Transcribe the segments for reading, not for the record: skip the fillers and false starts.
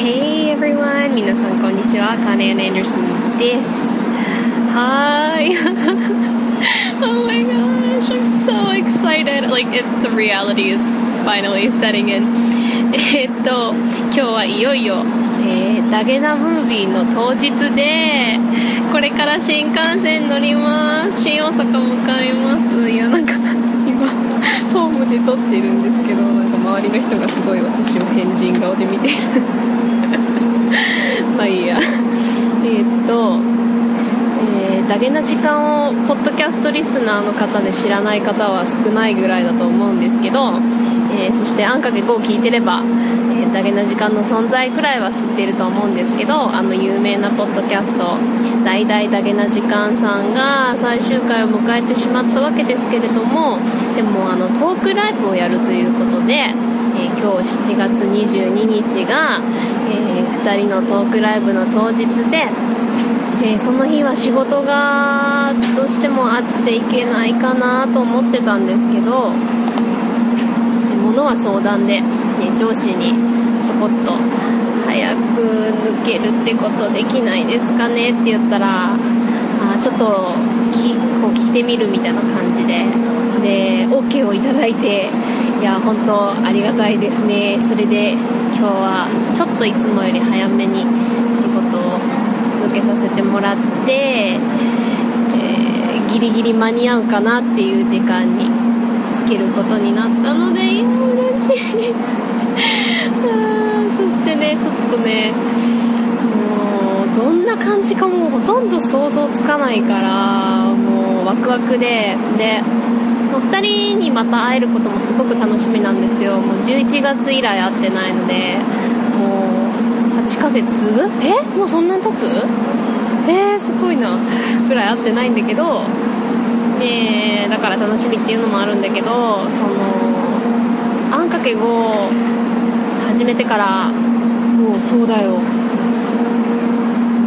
Hey everyone! 皆さんこんにちは、カネアン・アンダーソンです。はーい。Oh my gosh, I'm so excited. Like, the reality is finally setting in. 今日はいよいよ、ダゲナムービーの当日で、これから新幹線乗ります。新大阪向かいます。いや、なんか今。ホームで撮っているんですけど、なんか周りの人がすごい私を変人顔で見てるまあいいやダゲな時間をポッドキャストリスナーの方で知らない方は少ないぐらいだと思うんですけど、そしてアンカケ5を聞いてれば、ダゲな時間の存在くらいは知っていると思うんですけど、あの有名なポッドキャスト大々ダゲな時間さんが最終回を迎えてしまったわけですけれども、でもトークライブをやるということで、今日7月22日が、2人のトークライブの当日で、その日は仕事がどうしてもあっていけないかなと思ってたんですけど、物は相談で、上司にちょこっと早く抜けるってことできないですかねって言ったら、ちょっと聞いてみるみたいな感じで OK をいただいて、いや本当ありがたいですね。それで今日はちょっといつもより早めに仕事を抜けさせてもらって、ギリギリ間に合うかなっていう時間につけることになったので、いや嬉しいそしてね、ちょっとね、もうどんな感じかもうほとんど想像つかないから、もうワクワクで2人にまた会えることもすごく楽しみなんですよ。もう11月以来会ってないので、もう8ヶ月もうそんなに経つすごいなぐらい会ってないんだけど、ね、だから楽しみっていうのもあるんだけど、そのあんかけを始めてからもうそうだよ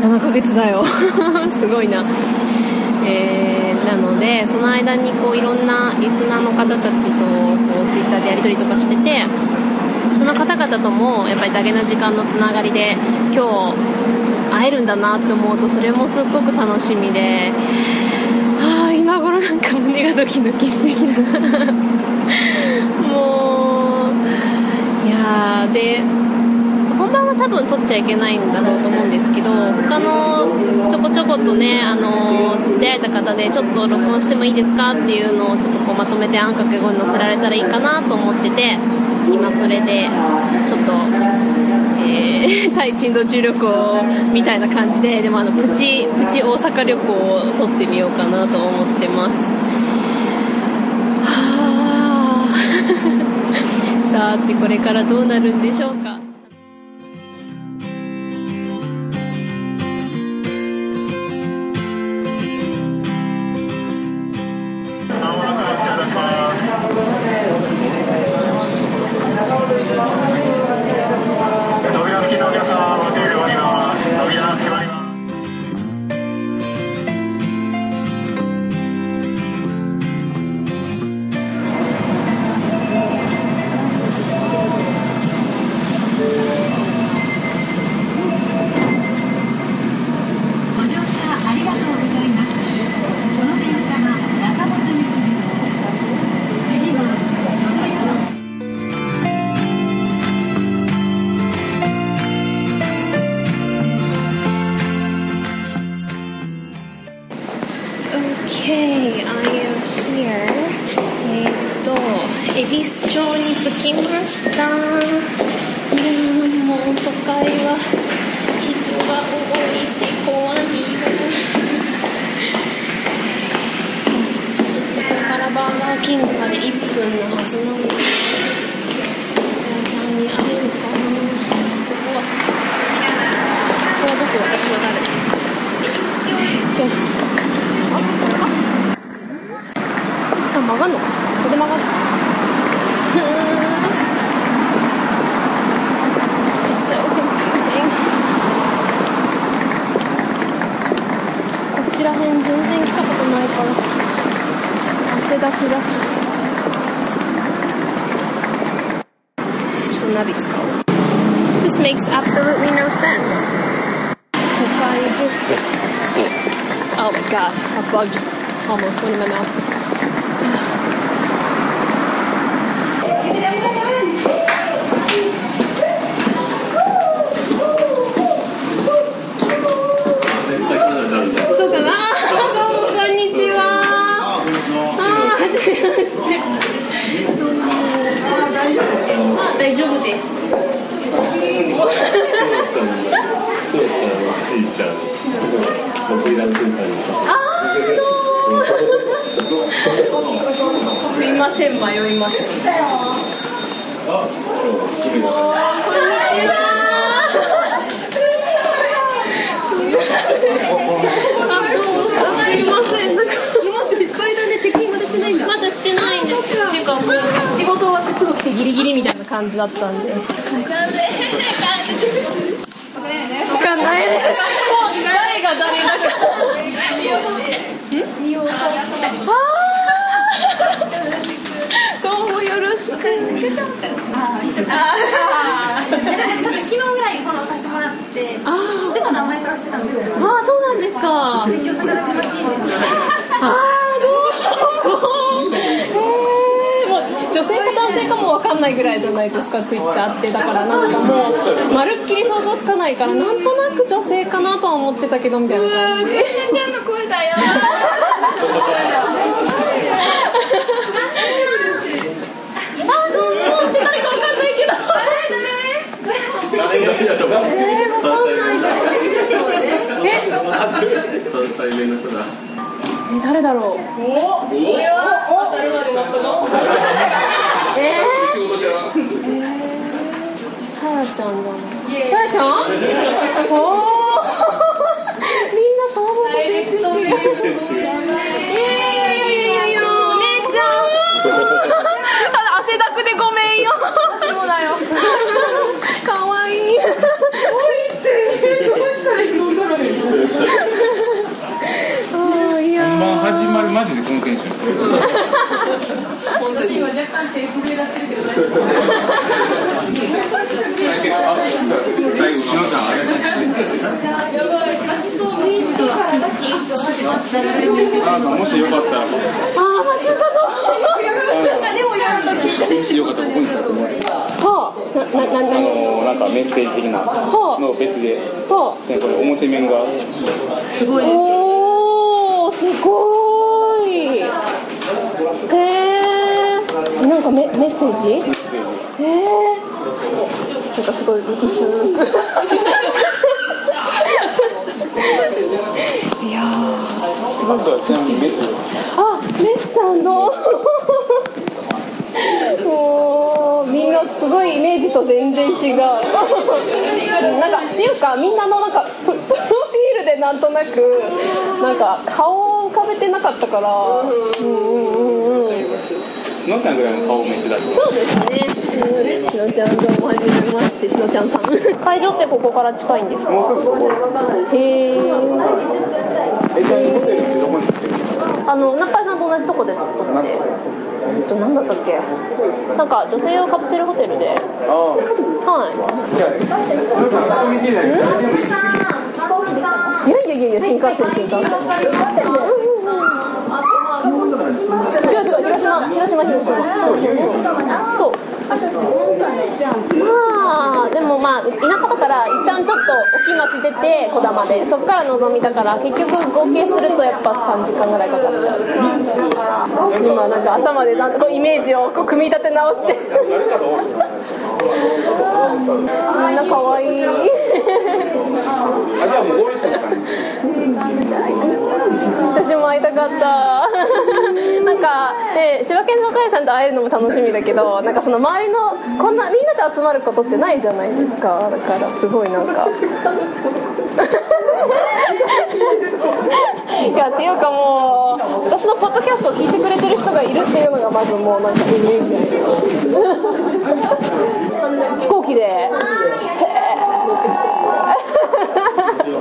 7ヶ月だよすごいな。なのでその間にこういろんなリスナーの方たちとこうツイッターでやり取りとかしてて、その方々ともやっぱりダゲな時間のつながりで今日会えるんだなと思うと、それもすっごく楽しみで、今頃なんか胸がドキドキしてきたもういやー、で本番は多分撮っちゃいけないんだろうと思うんですけど、他のちょこちょことね、出会えた方でちょっと録音してもいいですかっていうのをちょっとこうまとめてアンカケ5に載せられたらいいかなと思ってて、今それでちょっと、対鎮度中旅行みたいな感じで、でもプチ大阪旅行を撮ってみようかなと思ってます。さてこれからどうなるんでしょうか。Okay, I am here. 恵比寿町に着きました。もう都会は人が多いし怖い。ここからバーガーキングまで1分のはずなんですけど、スカちゃんに会えるかな。ここはどこ？私は誰？曲がるのか、ここで曲がるSo confusing。 こちら辺全然来たことないから汗だくだし、ちょっとナビ使おう。This makes absolutely no sense. The body just... Oh my god, a bug just almost went in my mouth. そうかな。どうもこんにちは。あ、はじめまして。大丈夫です。そうちゃん、そうちゃん、しーちゃん、僕いらんついたりとか。あー、すいません、迷いました。あ、今日君だ。こんにちは。あ、すいません。なんか荷物いっぱいだね。チェックインまだしてないんだ。まだしてないんですよ。っていうか、もう仕事終わってすぐ来てギリギリみたいな感じだったんで。わかんないね。誰が誰だか。どうもよろしく。昨日ぐらいフォローさせてもらって、知ってた名前からしてたんですよ。ああ、そうなんですか。勉強するの楽しいです。ああ、どうも。女性か男性かも分かんないぐらいじゃないですか、ツイッターって。だからなんかもうまるっきり想像つかないから、なんとなく女性かなとは思ってたけどみたいな感じ。クリスちゃんの声だよ。あ、どうもって誰か分かんないけど誰誰だろう。おれは当たるまで待ったの。仕事じゃん。さやちゃんだね。さやちゃん？みんな想像できる。お姉ちゃん。汗だくでごめんよ。そうだよ。可愛い。どうしたらいいのかな。始まるマジでこのテンション。本当に今若干手震え出してるけど大丈夫。もしよかったら。なんかメッセージ的なのを別で。これ表面がすごいですよ。すごーい。なんか メッセージ？なんかすごい薄い。いやー。すごい。あ、メッさんの。みんなすごいイメージと全然違う。なんかっていうかみんなのなんかでなんとなくなんか顔を浮かべてなかったから、しのちゃんぐらいの顔をめっちゃ出してます。そうですね。しのちゃんどうもはじめまして、しのちゃんさん。会場ってここから近いんですか？もうすぐここ。へー。え、じゃあホテルってどこに来てるんですか？ナッパイさんと同じとこで撮って。なんだったっけ？なんか女性用カプセルホテルで。ああ。はい。いや新幹線。違う広島。そう。まあでもまあ田舎だから一旦ちょっと大きい町出て小玉でそっから望みだから結局合計するとやっぱ3時間ぐらいかかっちゃう。今なんか頭でなんかイメージをこう組み立て直して。みんな可愛い。私も会いたかった。なんかで柴犬の会さんと会えるのも楽しみだけど、なんかその周りのこんなみんなで集まることってないじゃないですか。だからすごいなんかいやっていうかもう私のポッドキャストを聞いてくれてる人がいるっていうのがまずもうなんか嬉しいんですよ。飛行機でへ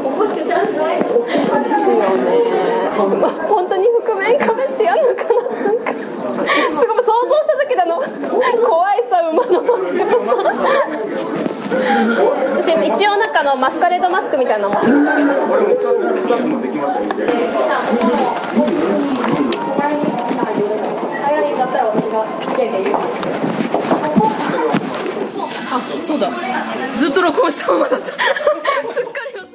ここしかチャンスないですよね。本当に覆面かぶってやるのかな。なんかすごい想像しただけで怖いさ馬の私一応中のマスカレードマスクみたいなの持ってるんだけど。俺も2つ持ってきましたね。早いんだったら私がいやいや言う。あ、そうだ。ずっと録音したままだった。すっかり忘れた。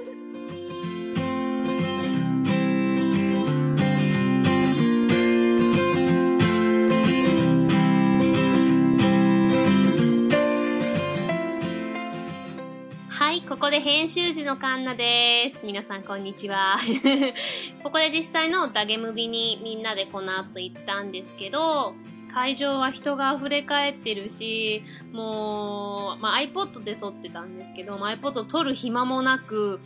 ここで編集時のカンナです。皆さんこんにちはここで実際のダゲムビにみんなでこの後行ったんですけど、会場は人が溢れ返ってるし、もう、iPod で撮ってたんですけど、iPod 撮る暇もなく、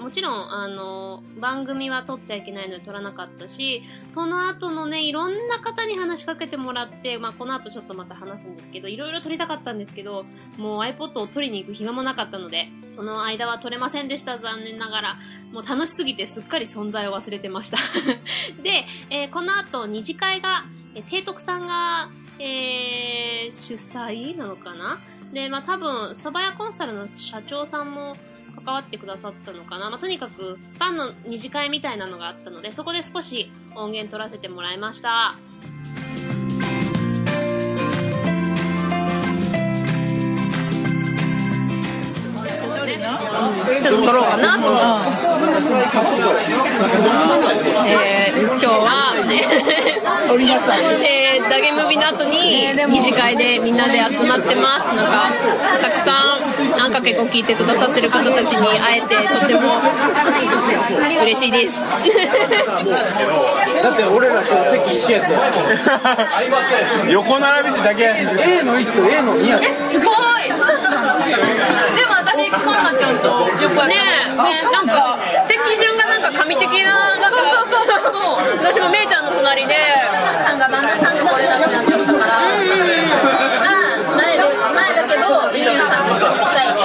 もちろん番組は撮っちゃいけないので撮らなかったし、その後のね、いろんな方に話しかけてもらって、この後ちょっとまた話すんですけど、いろいろ撮りたかったんですけど、もう iPod を撮りに行く暇もなかったので、その間は撮れませんでした、残念ながら。もう楽しすぎてすっかり存在を忘れてましたで、この後二次会がTeitokuさんが、主催なのかなで、多分、蕎麦屋コンサルの社長さんも関わってくださったのかなとにかく、パンの二次会みたいなのがあったので、そこで少し音源取らせてもらいました。ちょっと撮ろうかなと思今日は撮りましたね。ダゲムビの後に二次会でみんなで集まってます。たくさん結構聞いてくださってる方たちに会えてとても嬉しいですだって俺らと席一緒やって会いません。横並びってだけやねん。 A の1と A の2やね。すごい。でも私カンナちゃんとよくね席順が神的な私もめいちゃんの隣で旦那さんが来れなくなっちゃったから前だけどゆうやさんと一緒に見たいって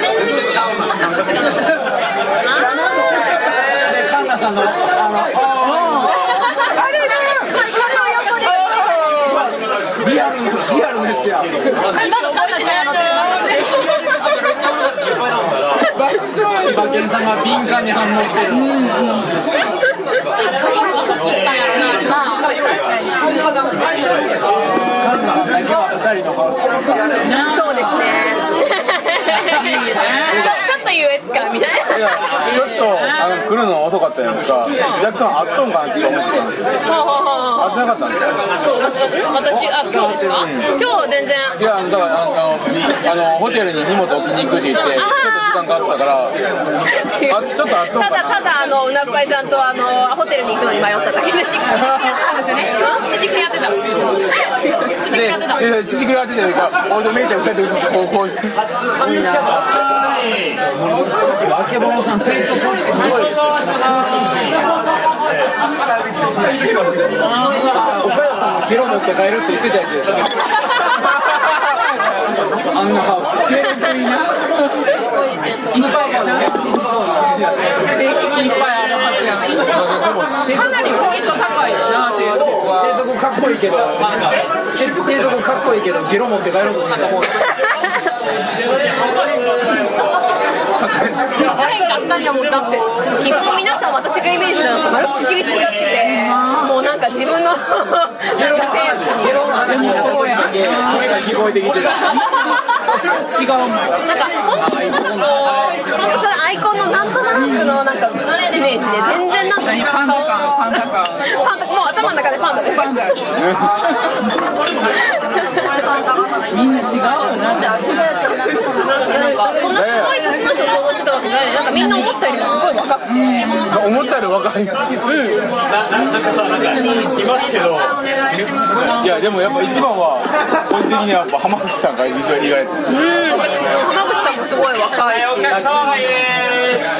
面積にまさか後ろの人カンナさんのあれすごい顔汚れリアルのやつや馬券さんが敏感に反応してる。そうですね。ちょっと優越感みたいな。ちょっと来るの遅かったやんか。若干あっとんかなって思ってたんですよ。あってなかったんですか。私今日ですか。今日全然。いやだからホテルに荷物置きに行くって言ってちょっと時間があったから。ちょっとあっとんかな。ただうなっぱいちゃんとホテルに行くのに迷っただけです。ちじくりやってた。ちじくりやってたから俺とメイちゃん2人で映って方向に。いいな。あけぼのさん、テイトポイントすごいです。岡谷さんもゲロ持って帰るって言ってたやつです。あんな顔してゲロっていいな。スーパーマンの性癖いっぱいあるはずやん。かなりポイント高いなっていうとこは。テイトポかっこいいけど、テイトポかっこいいけどゲロ持って帰ろうとしてたもん。結構皆さん私がイメージなのとまるっきり違ってて、もう自分のゲロの話もそうやん。声が聞こえてきてる。違うもん。本当そのアイコンのなんとなくのイメージで全然パンダ感もう頭の中でパンダです。みんな違うよな。こんなすごい年の人想像してたわけじゃない。みんな思ったよりすごい若くて、思ったより若い。いますけど。いやでもやっぱ一番は個人的にはやっぱ浜口さんが一番意外。浜口さんもすごい若いし。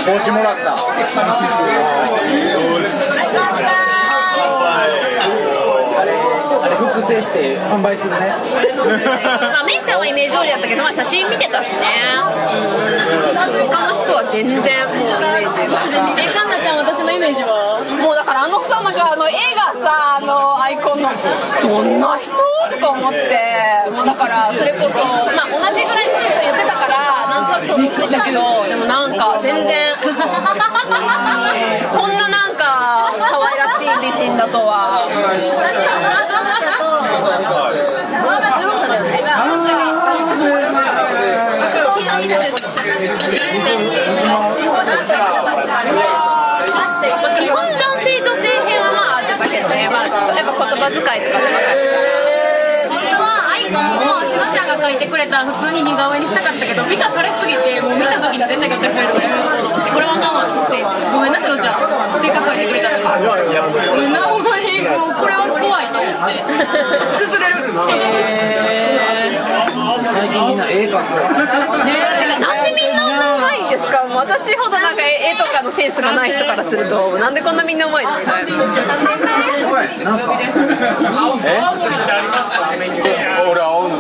帽子もらった。あれ複製して販売するね。めいちゃんはイメージ通りだったけど、写真見てたしね。他の人は全然もうイメージが。かんなちゃん私のイメージはもうだから草の人は絵がさアイコンのどんな人とか思って、だからそれこそ同じぐらいの人言ってたからなんとなく想びっくりしたけど、でもなんか全然こんななんか可愛らしい美人だとは。基本男性女性編はまああったけどね、やっぱ言葉遣い使ってます。もうしのちゃんが描いてくれた普通に似顔絵にしたかったけど、美化されすぎてもう見た時に絶対がっかりされるから、これはあかんわと思って、ごめんなしのちゃんせっかく描いてくれたのに、ごめんなほんまにもうこれは怖いと思って崩れるな。最近みんな絵描くね、なんでみんなうまいんですか。私ほどなんか絵とかのセンスがない人からすると、なんでこんなみんなうまいんですか。なんすか。俺青森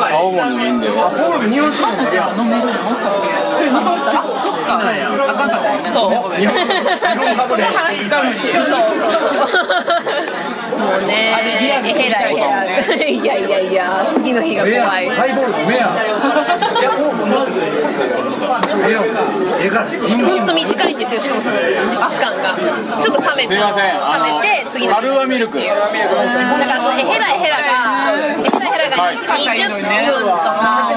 の民で。日本酒のじゃあ飲めるの？そっか。あかんかった。そう。日本酒。その話したのに。そう。もうね。あれリアルヘラヘラ。いやいやいや。次の日が怖い。ハイボール飲めや。いやもうまず。本当短いんですよ。しかもその時間がすぐ冷めて。すいません。冷めて次の日。カルワミルク。だからそのヘラヘラが。20分とか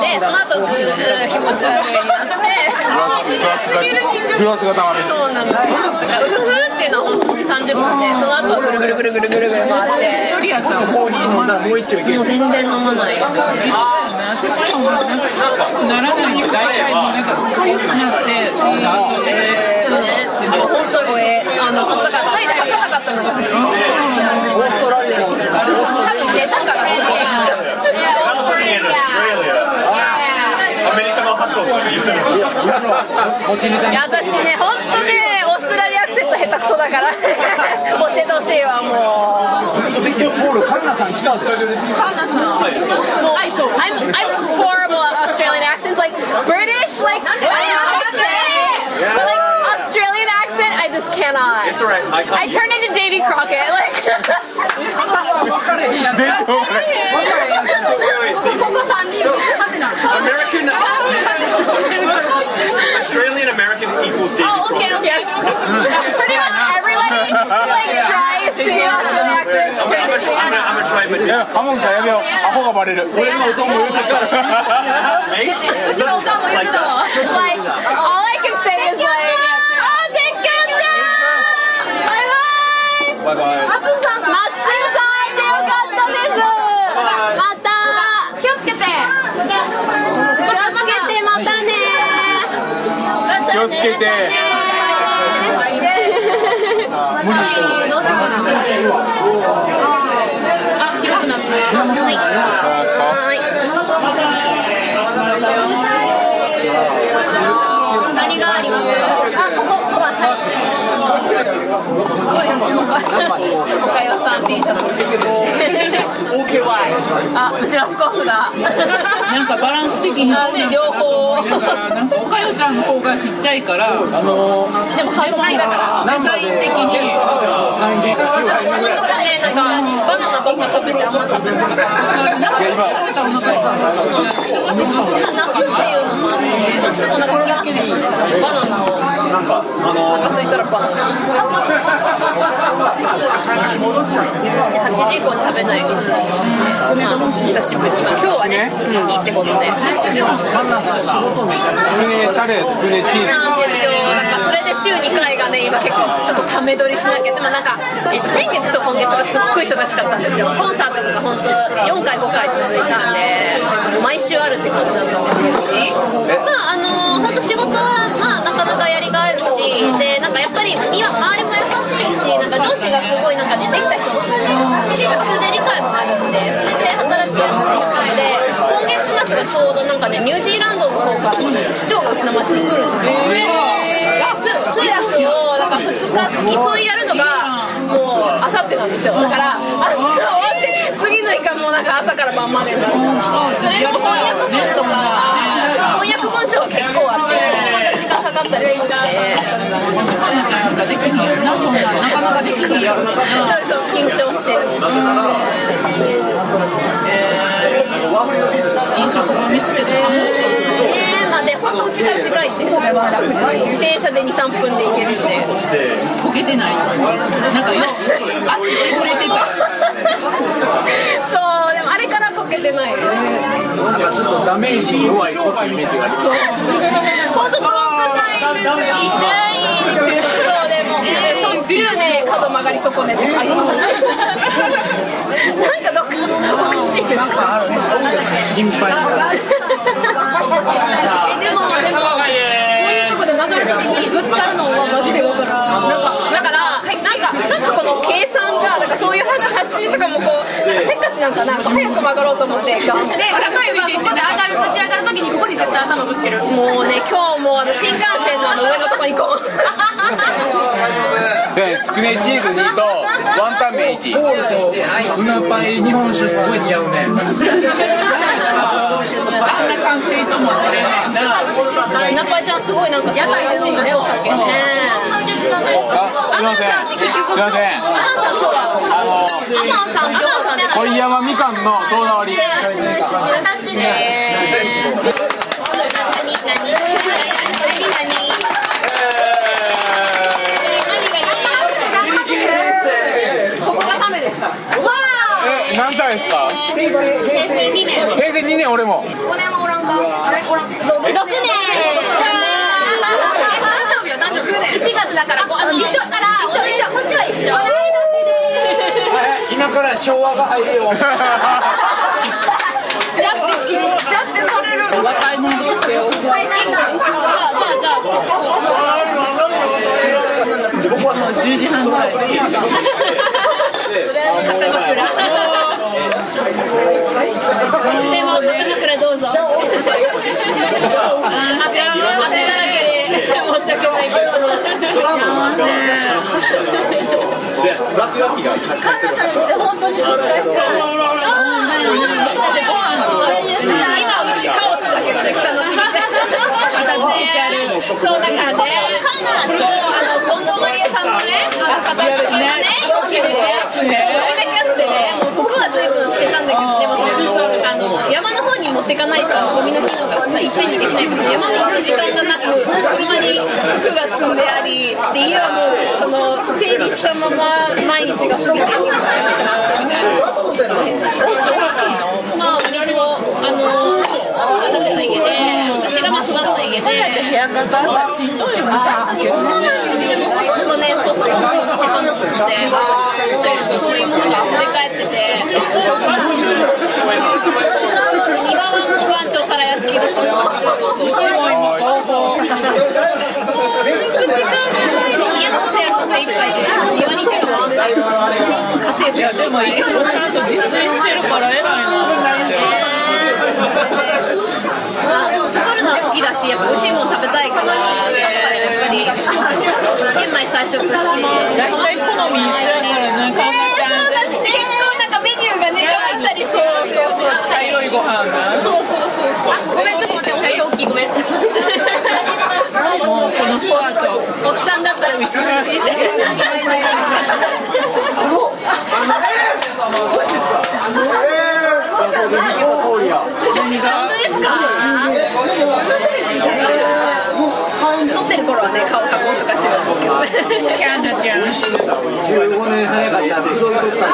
で、その後、気持ち悪いなって、グラスがたまる。そうなんだ。うふふっていうのは本当に30分で、その後ぐるぐるぐるぐるぐるぐる回って。ドリアちゃんコーヒー飲んだらもう一丁いける。もう全然飲まない。しかもなんか楽しくならないよ。大体もうなんかかゆくなって、でも本当に本当からタイで勝たなかったのが不思議。オーストラリアも出たからね。アメリカの発音とか言ってる。いや私ね、本当ね、オーストラリアアクセント下手くそだから教えてほしいわ、もう。ずっとできてる。ポール、カンナさん来たんだよ。カンナさん。もう、I'm horrible at Australian accents, like British, like Australian accent, I just cannot. It's alright. I turn into Davy Crockett, Australian American equals Davy Crockett. Oh, okay. Yes. Pretty much everybody tries to do Australian accents. I'm gonna try my best. 한번 잘해요. 아빠가 말해요. 우리 어떤 거 해볼까? Mate. Like all I can say is like, oh, take care. Bye bye. Bye bye. Matsu-san, 良かったです。気をつけて。あ、広くなった。何があります？あ、ここおかよさん T シャツの作る。あ、むしろスコープだ。なんかバランス的に両方。なんかおかよちゃんの方がちっちゃいから、でも最高だから。デザイン的に。本当かね、なんかバナナばっか食べてあんま食べない。食べたお腹さ。夏っていうのもあって、夏の中だけでいい。バナナを。なんか空いたらバナナ。戻っちゃう。8時以降に食べないでしょ。久しぶりに、今日はね、いいってことで。つくねタレ、つくねチーズ。なんですよ。なんかそれで週2回がね、今結構ちょっとため取りしなきゃ。でもなんか先月と今月がすっごい忙しかったんですよ。コンサートとか本当4回5回続いたんで、毎週あるって感じだったんですけど、まあ本当仕事はまあなかなかやりがあるし、でなんかやっぱり今周りも優しいし、なんか上司がすごいなんか出てきた人もそれで理解もあるんで、それで働きやすい。ちょうどなんかね、ニュージーランドの方から市長がうちの町に来るんですよ。通訳をなんか2日付き添いやるのがもうあさってなんですよ。だから明日終わって次の日がもうなんか朝から晩までになるから、それの翻訳文章が結構あって、時間かかったりとかして緊張してる。飲食も見つけて、まあで本当に近い近いです。自転車で 2,3 分で行けるし、こけてない。なんか足汚れてた。そうでもあれからこけてない。なんかちょっとダメージ弱い子ってイメージがある。そう。本当細かいんですよ。痛い。しょっちゅうね角曲がり損ねてありますなんかどっかおかしいですか、なんかあるね心配だでもこういうとこで曲がるたびにぶつかるのはマジで分かる。なんかこの計算がなんかそういう走りとかもこうなんかせっかちなんかな、早く曲がろうと思ってで、例えばここで立ち上がるときにここに絶対頭ぶつける。もうね今日も新幹線の上のとこにこうつくねチーズ2とワンタン麺1、ポールとウナパイ日本酒すごい似合うねあんな感じいつも取れないな。ウナパイちゃんすごいなんか屋台らしいね、お酒ね。アマンさんって結局、アマンさん恋山みかんの遠回り。ここがためでした。何歳ですか？平成2年。俺も。5年もおらんか。6年。1月だから一緒から年は一緒。今から昭和が入るよ。やって取れる。若いもんどうしてよ。じゃあ僕は10時半ぐらい。それは片枕。でも片枕どうぞ。汗だらけ。申し訳ないけど本当に司会したい。今うちカオスだけどね、北のそうだからね、近藤マリエさんのね、肩書きがね、決めてもうここは随分捨てたんだけど、でも山の方に持っていかないとゴミの機能がいっぺんにできないから、山に行く時間がなく、車に服が積んであり、で家はもうその整理したまま毎日が過ぎて、めちゃめちゃなってみたいな。まあ割と母が建てた家で、私がまあ育った家で、部屋がしんどいな。でもほとんどね、ソファの方の手間のことで、なんかいるとそういうものが溢れ返ってて。屋敷ですよ。うちも今高校。時間がないのに家のことやって精一杯で、庭に手が回んない。家政婦いやでもいつもちゃんと実践してるから偉いな。作るのは好きだし、やっぱ美味しいもの食べたいから、だからやっぱり玄米菜食し、大体好み一緒やからね。茶色いご飯が。そう。あ、ごめん、ちょっと待って、お尻大きい、ごめん。もうこのソワとおっさんだったらうちししって。マジですか？本当ですか？撮ってる頃はね、顔描こうとかしますけど。キャンナちゃん。15年早かったんで、そういうことか。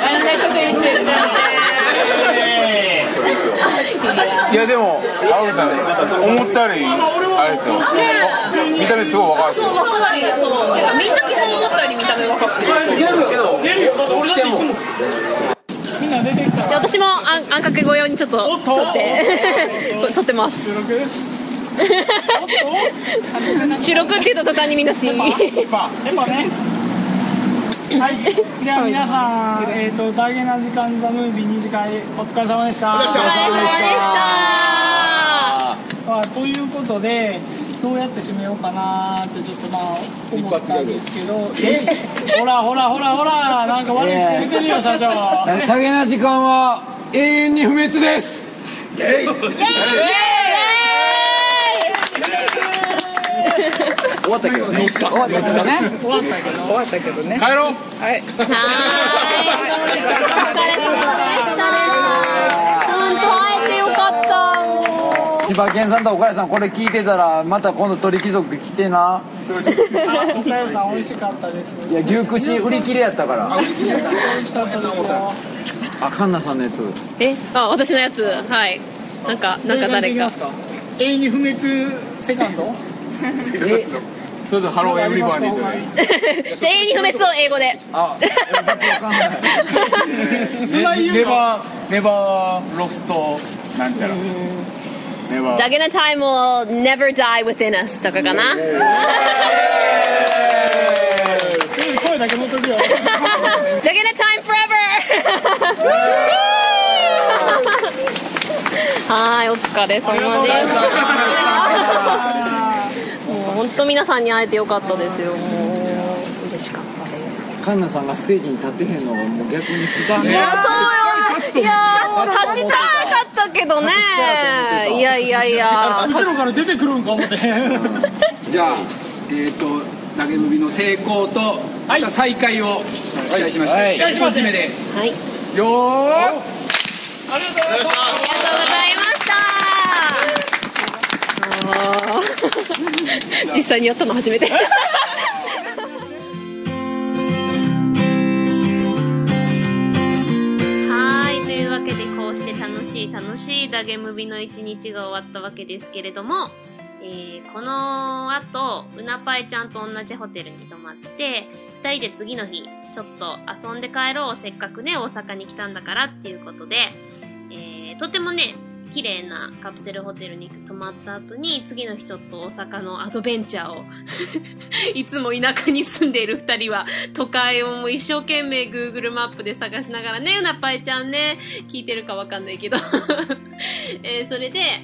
あんなこと言ってるなんて。いやでも青木さん思ったよりあれですよ、見た目すごい若い。そう若い、そうてかみんな基本思ったより見た目若くて、けど来てもみんな出てきた。私もあんかけご用にちょっと撮ってます。収録っていうと途端にみんなし。はい、では皆さん、ダゲナ時間ザムービー2次会お疲れ様でした。お疲れ様でした。まあ、ということでどうやって締めようかなってちょっとまあ思ったんですけど、ほらなんか悪い人出てるよ社長。ダゲナ時間は永遠に不滅です。イエーイ。終わったけどね。終わったけどね。帰ろう。はい。はい。お疲れ様でした。本当会えてよかった。柴犬さんと岡谷さん、これ聞いてたらまた今度鳥貴族来てな。岡谷さん美味しかったです。いや牛串売り切れやったから。売り切れやった。美味しかったと思った。あ、カンナさんのやつ。私のやつ。はい。なんか誰か。永遠に不滅セカンド。それでハローエブリバディとね。永遠に不滅を英語で。あ、わかんない。ネバーロストなんちゃら。Dagena time will never die within us とかかな。声だけ持っとくよ。Dagena time forever。はい、お疲れ様です。もう本当皆さんに会えてよかったですよ。嬉しかったです。カンナさんがステージに立ってへんのがもう逆に不安ね。いやもう立ちたかったけどね。いやいやいや。後ろから出てくるんか思って。じゃあ投げ伸びの成功と再開を期待しました。期待します目で。はい。よー。ありがとうございました。実際にやったの初めて。はい、というわけでこうして楽しいダゲムビの一日が終わったわけですけれども、この後うなぱえちゃんと同じホテルに泊まって2人で次の日ちょっと遊んで帰ろう、せっかくね大阪に来たんだからっていうことで、とてもね綺麗なカプセルホテルに泊まった後に次の日ちょっと大阪のアドベンチャーをいつも田舎に住んでいる2人は都会をもう一生懸命 Google マップで探しながらね、うなぱえちゃんね聞いてるかわかんないけど、それで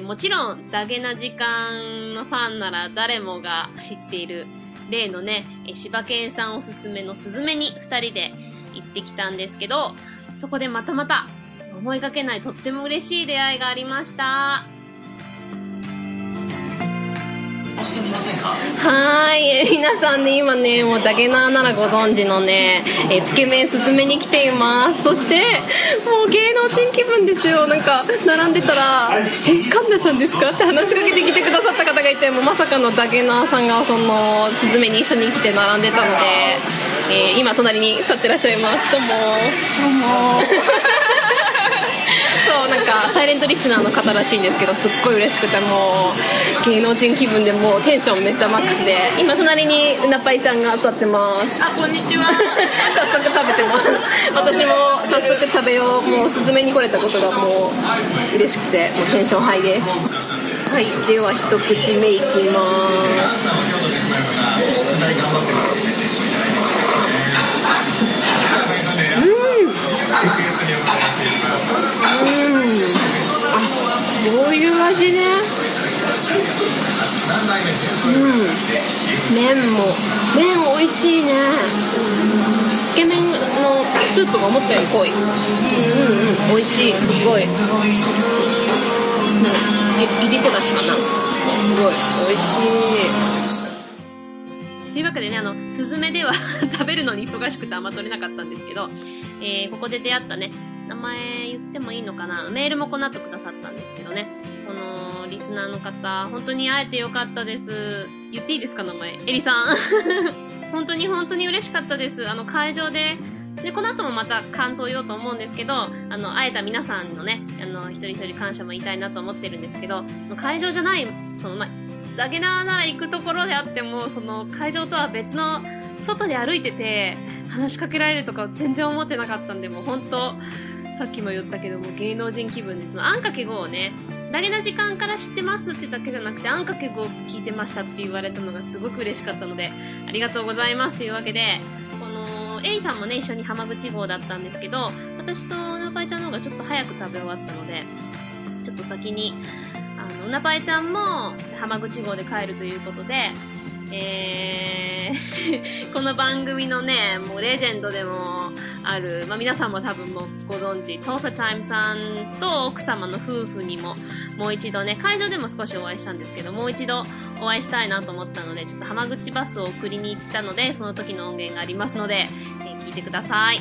もちろんダゲナ時間のファンなら誰もが知っている例のね、柴犬さんおすすめのスズメに2人で行ってきたんですけど、そこでまた思いがけないとっても嬉しい出会いがありました。はい、皆さんね今ねもうダゲナならご存知のねつけ麺すずめに来ています。そしてもう芸能人気分ですよ。なんか並んでたら神田さんですかって話しかけてきてくださった方がいて、もうまさかのダゲナさんがそのすずめに一緒に来て並んでたので、今隣に座ってらっしゃいます。どうもそうなんかサイレントリスナーの方らしいんですけど、すっごい嬉しくてもう芸能人気分でもうテンションめっちゃマックスで、今隣にうなぱいちゃんが座ってます。あ、こんにちは。早速食べてます。私も早速食べよう。もうスズメに来れたことがもう嬉しくてもうテンションハイです。はい、では一口目いきまーす。こういう味ね。麺美味しいね。つけ麺のスープが思ったより濃い。美味しい。すごい。いりこだしかな。すごい美味しい。というわけでね、スズメでは食べるのに忙しくてあんま取れなかったんですけど、ここで出会ったね、名前言ってもいいのかな、メールもこの後くださったんですけどね、このリスナーの方本当に会えてよかったです。言っていいですか、名前エリさん本当に嬉しかったです。会場でこの後もまた感想を言おうと思うんですけど、会えた皆さんのね一人一人感謝も言いたいなと思ってるんですけど、会場じゃないそのダゲナーなら行くところであっても、その会場とは別の外で歩いてて話しかけられるとか全然思ってなかったんで、もう本当さっきも言ったけども芸能人気分です。あんかけ号をね、ダゲナ時間から知ってますってだけじゃなくて、あんかけ号聞いてましたって言われたのがすごく嬉しかったので、ありがとうございますというわけで、エイさんもね一緒に浜口号だったんですけど、私とうなぱいちゃんの方がちょっと早く食べ終わったので、ちょっと先にうなぱえちゃんも浜口号で帰るということで、この番組のねもうレジェンドでもある、皆さんも多分もうご存知トーサタイムさんと奥様の夫婦にももう一度ね、会場でも少しお会いしたんですけど、もう一度お会いしたいなと思ったので、ちょっと浜口バスを送りに行ったので、その時の音源がありますので、聞いてください。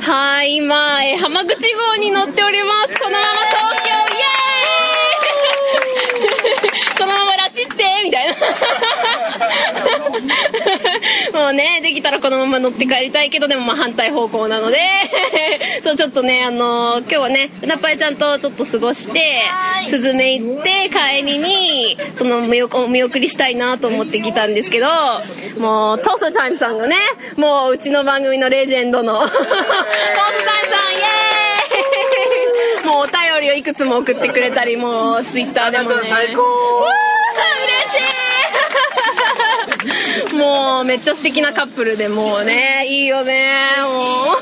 はい、今、浜口号に乗っております。このまま東京、イエーイこのままラチってみたいな。もうね、できたらこのまま乗って帰りたいけど、でもまあ反対方向なので、そう、ちょっとね、今日はね、うなぱえちゃんとちょっと過ごして、スズメ行って、帰りに、その、お見送りしたいなと思ってきたんですけど、もう、トースタータイムさんがね、もう、うちの番組のレジェンドの、イエーイもうお便りをいくつも送ってくれたり、もうツイッターでもね、あなた最高、嬉しいもうめっちゃ素敵なカップルで、もうね、いいよね、もう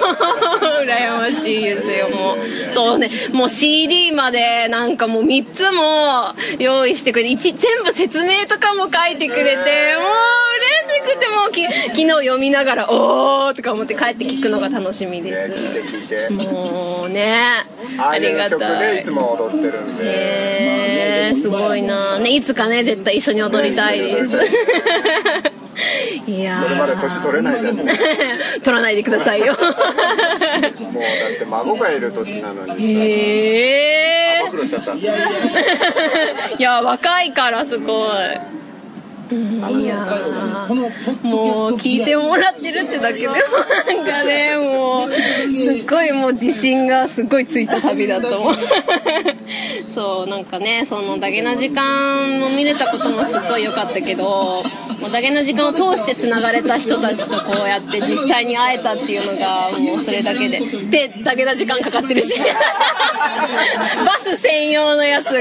羨ましいですよ。もうそうね、もう CD までなんかもう3つも用意してくれて、全部説明とかも書いてくれて、もう嬉しくて、もう昨日読みながら、おーとか思って帰って聞くのが楽しみです、ね、聞いてもうね、ありがたい、曲ね、いつも踊ってるんで、すごいな、ね、いつかね、絶対一緒に踊りたいです、ね、いや、それまで年取れないじゃん、ね、取らないでくださいよもうだって孫がいる年なのにさ、あ、苦労しちゃったいや、若いからすごい、いやもう聞いてもらってるってだけでもなんかね、もうすっごい、もう自信がすごいついた旅だと思うそうなんかね、そのダゲな時間も見れたこともすっごい良かったけど、もうダゲな時間を通してつながれた人たちとこうやって実際に会えたっていうのが、もうそれだけで、でダゲな時間かかってるしバス専用のやつがい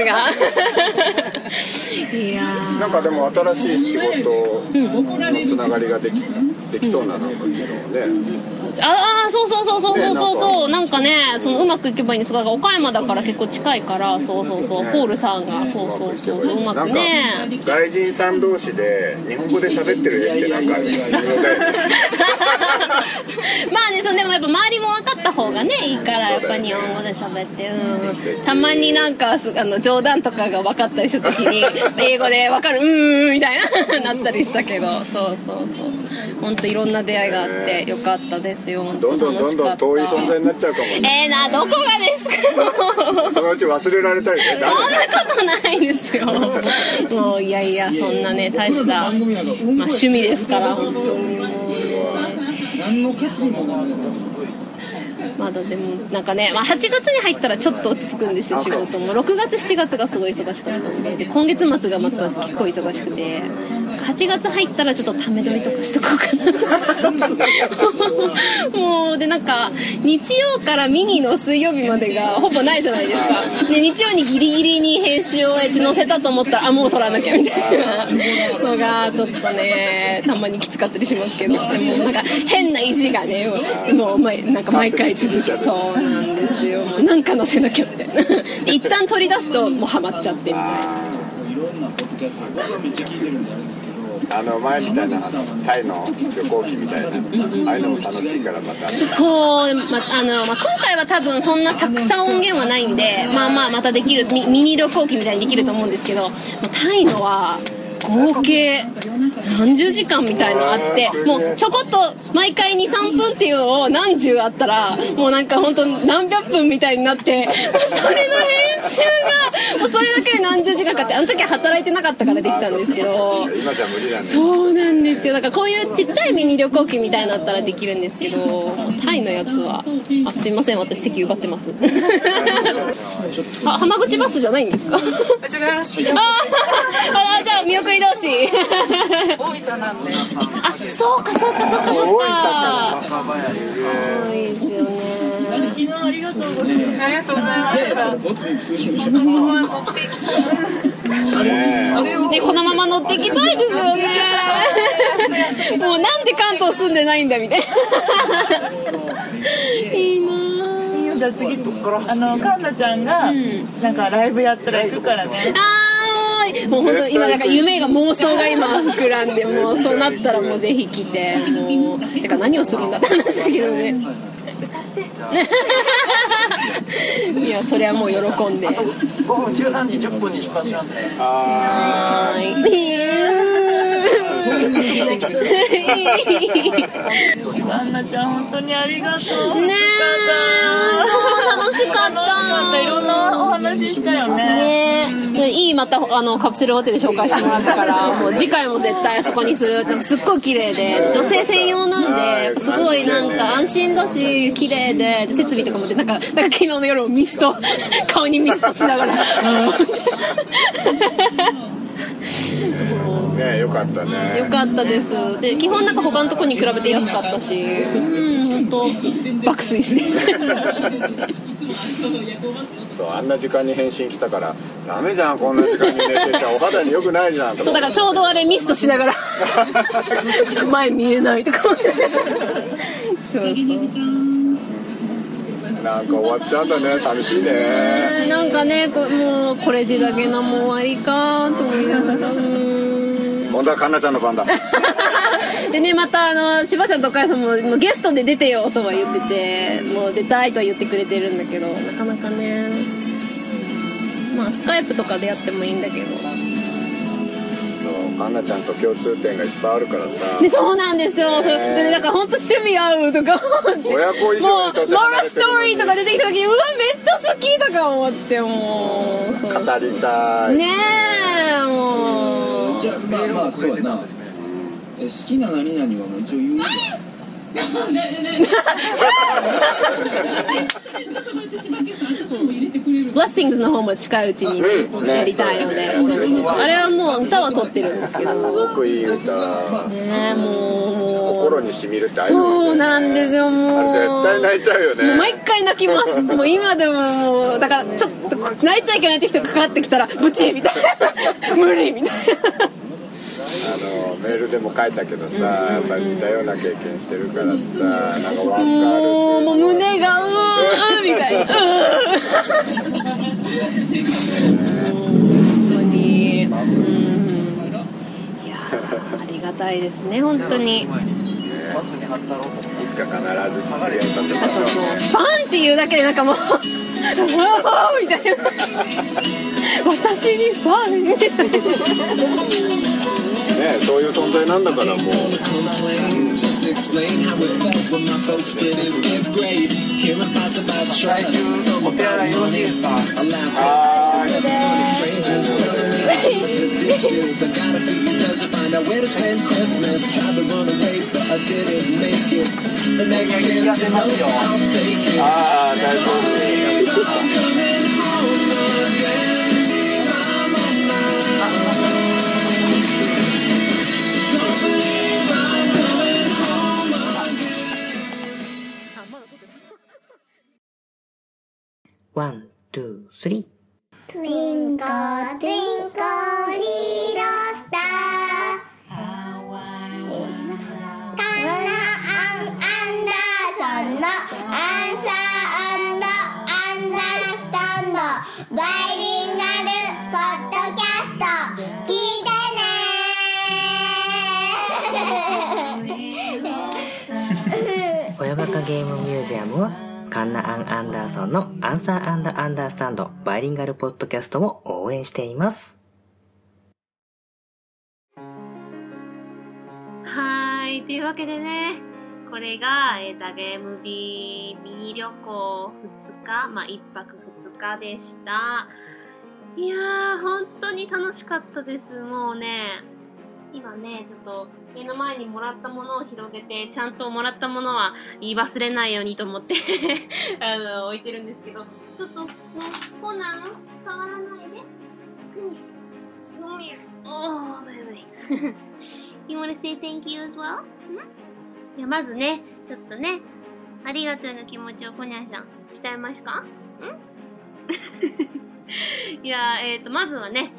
や、なんかでも新しい仕事のつながりができそうなのか、昨日ね、ああ、そう、なんかね、そのうまくいけばいいんですが、岡山だから結構近いから、そう、ポールさんがそう、うまくね、なんか外人さん同士で日本語で喋ってる絵ってなんかまあね、そのでもやっぱ周りも分かった方がね、いいから、やっぱ日本語で喋って、たまになんか冗談とかが分かったりした時に英語で分かる、みたいななったりしたけど、そう、本当いろんな出会いがあってよかったですよ。本当どんどん遠い存在になっちゃうかも、ね、どこがですかそのうち忘れられたりね、そんなことないですよもういやそんなね、大した、まあ、趣味ですから本当にすごい。何の価値もないです。まだでもなんかね、まあ、8月に入ったらちょっと落ち着くんですよ、仕事も。6月7月がすごい忙しかったので、今月末がまた結構忙しくて、8月入ったらちょっとため撮りとかしとこうかなもうで、なんか日曜からミニの水曜日までがほぼないじゃないですか。で、日曜にギリギリに編集を終えて載せたと思ったら、あ、もう撮らなきゃみたいなのがちょっとね、たまにきつかったりしますけど、でもなんか変な意地がね、もうなんか毎回続いて、そうなんですよ、もうなんか載せなきゃみたいなで、一旦取り出すともうハマっちゃってみたいな。前みたいなタイの旅行記みたいな、ああいうのも楽しいから、またそう、今回は多分そんなたくさん音源はないんで、またできるミニ旅行記みたいにできると思うんですけど、タイのは合計30時間みたいなのあって、もうちょこっと毎回 2,3 分っていうのを何十あったら、もうなんか本当何百分みたいになって、それの編集がもうそれだけで何十時間かかって、あの時は働いてなかったからできたんですけど、今じゃ無理なんです。そうなんですよ、だからこういうちっちゃいミニ旅行記みたいなのあったらできるんですけど、タイのやつは、あ、すいません、私席奪ってますあ、浜口バスじゃないんですか？違います。あ、じゃあ見送り同士大分なんで。あ、そうか、そうですよね。ありがとうございます。ありがとうございます。ね、このまま乗ってきたいですよね。もうなんで関東住んでないんだみたいな。いいな。じゃあ次、カンナちゃんがなんかライブやったら行くからね。もう本当今なんか夢が、妄想が今膨らんで、もうそうなったらもうぜひ来て、もうてか何をするんだって話だけどねいやはそれはもう喜んで。5分13時10分に出発しますね。はーい。アンナちゃん本当にありがとう。ねえ。楽しかった。いろんなお話したよね。ね、いいまたカプセルホテル紹介してもらったから、もう次回も絶対あそこにする。なんかすっごい綺麗で、女性専用なんで、やっぱすごいなんか安心だし綺麗で設備とかもで、なんか昨日の夜もミスト顔にミストしながら。ね、良かったね。良かったです。で、基本なんか他のとこに比べて安かったし、本当爆睡して。そう、あんな時間に返信来たからダメじゃん、こんな時間に寝てちゃお肌に良くないじゃんと。そうだからちょうどあれミストしながら前見えないとかそうなんか終わっちゃうんだね、寂しいね。なんかね、もうこれでだけなもう終わりかと思いながら今度はかんなちゃんの番だでね、またしばちゃんとお母さんもゲストで出てよとは言ってて、もう出たいとは言ってくれてるんだけど、なかなかね、まあスカイプとかでやってもいいんだけど。そう、かんなちゃんと共通点がいっぱいあるからさ。で、そうなんですよ。それでなんか本当趣味合うとか思って、親子以上に年離れてるのに、もうモラストーリーとか出てきた時、うわめっちゃ好きとか思ってもう。語りたい。ねえ、もう。いや、メールはそうやな。好きな何々はもう一応言うよ。ブラッシングスの方も近いうちに、ね、やりたいので、あれはもう歌は取ってるんですけど、すごくいい歌、ね、もう心に染みるってある、ね、そうなんですよ。もうあれ絶対泣いちゃうよね。もう毎回泣きますもう今でも、もうだからちょっと泣いちゃいけない時とかかかってきたらブチみたいな無理みたいなメールでも書いたけどさ、やっぱり似たような経験してるからさ、なんかワンカールする、もう胸がうーんみたいな本当に、いやありがたいですね本当に。いつか必ず実現させましょうね。バンっていうだけでなんかもうわーみたいな私にバンみたいなね、そういう存在なんだからもう。お手洗いよろしいですか？大丈夫。1, 2, 3 Twinkle, twinkle, little star, how I wonder. カナ・アンダーソンの Answer and Understand バイリンガルポッドキャスト聞いてねー。親バカゲームミュージアムはカンナ・アン・アンダーソンのアンサー&アンダースタンドバイリンガルポッドキャストを応援しています。はい、というわけでね、これがダゲムビミニ旅行2日、まあ1泊2日でした。いやー、本当に楽しかったです。もうね、今ね、ちょっと目の前にもらったものを広げて、ちゃんともらったものは言い忘れないようにと思って置いてるんですけど、ちょっともうコナン触らないで。ごめん。おー、バイバイ。You wanna say thank you as well? いや、まずね、ちょっとね、ありがとうの気持ちをコニャンさん伝えますか？いや、まずはね、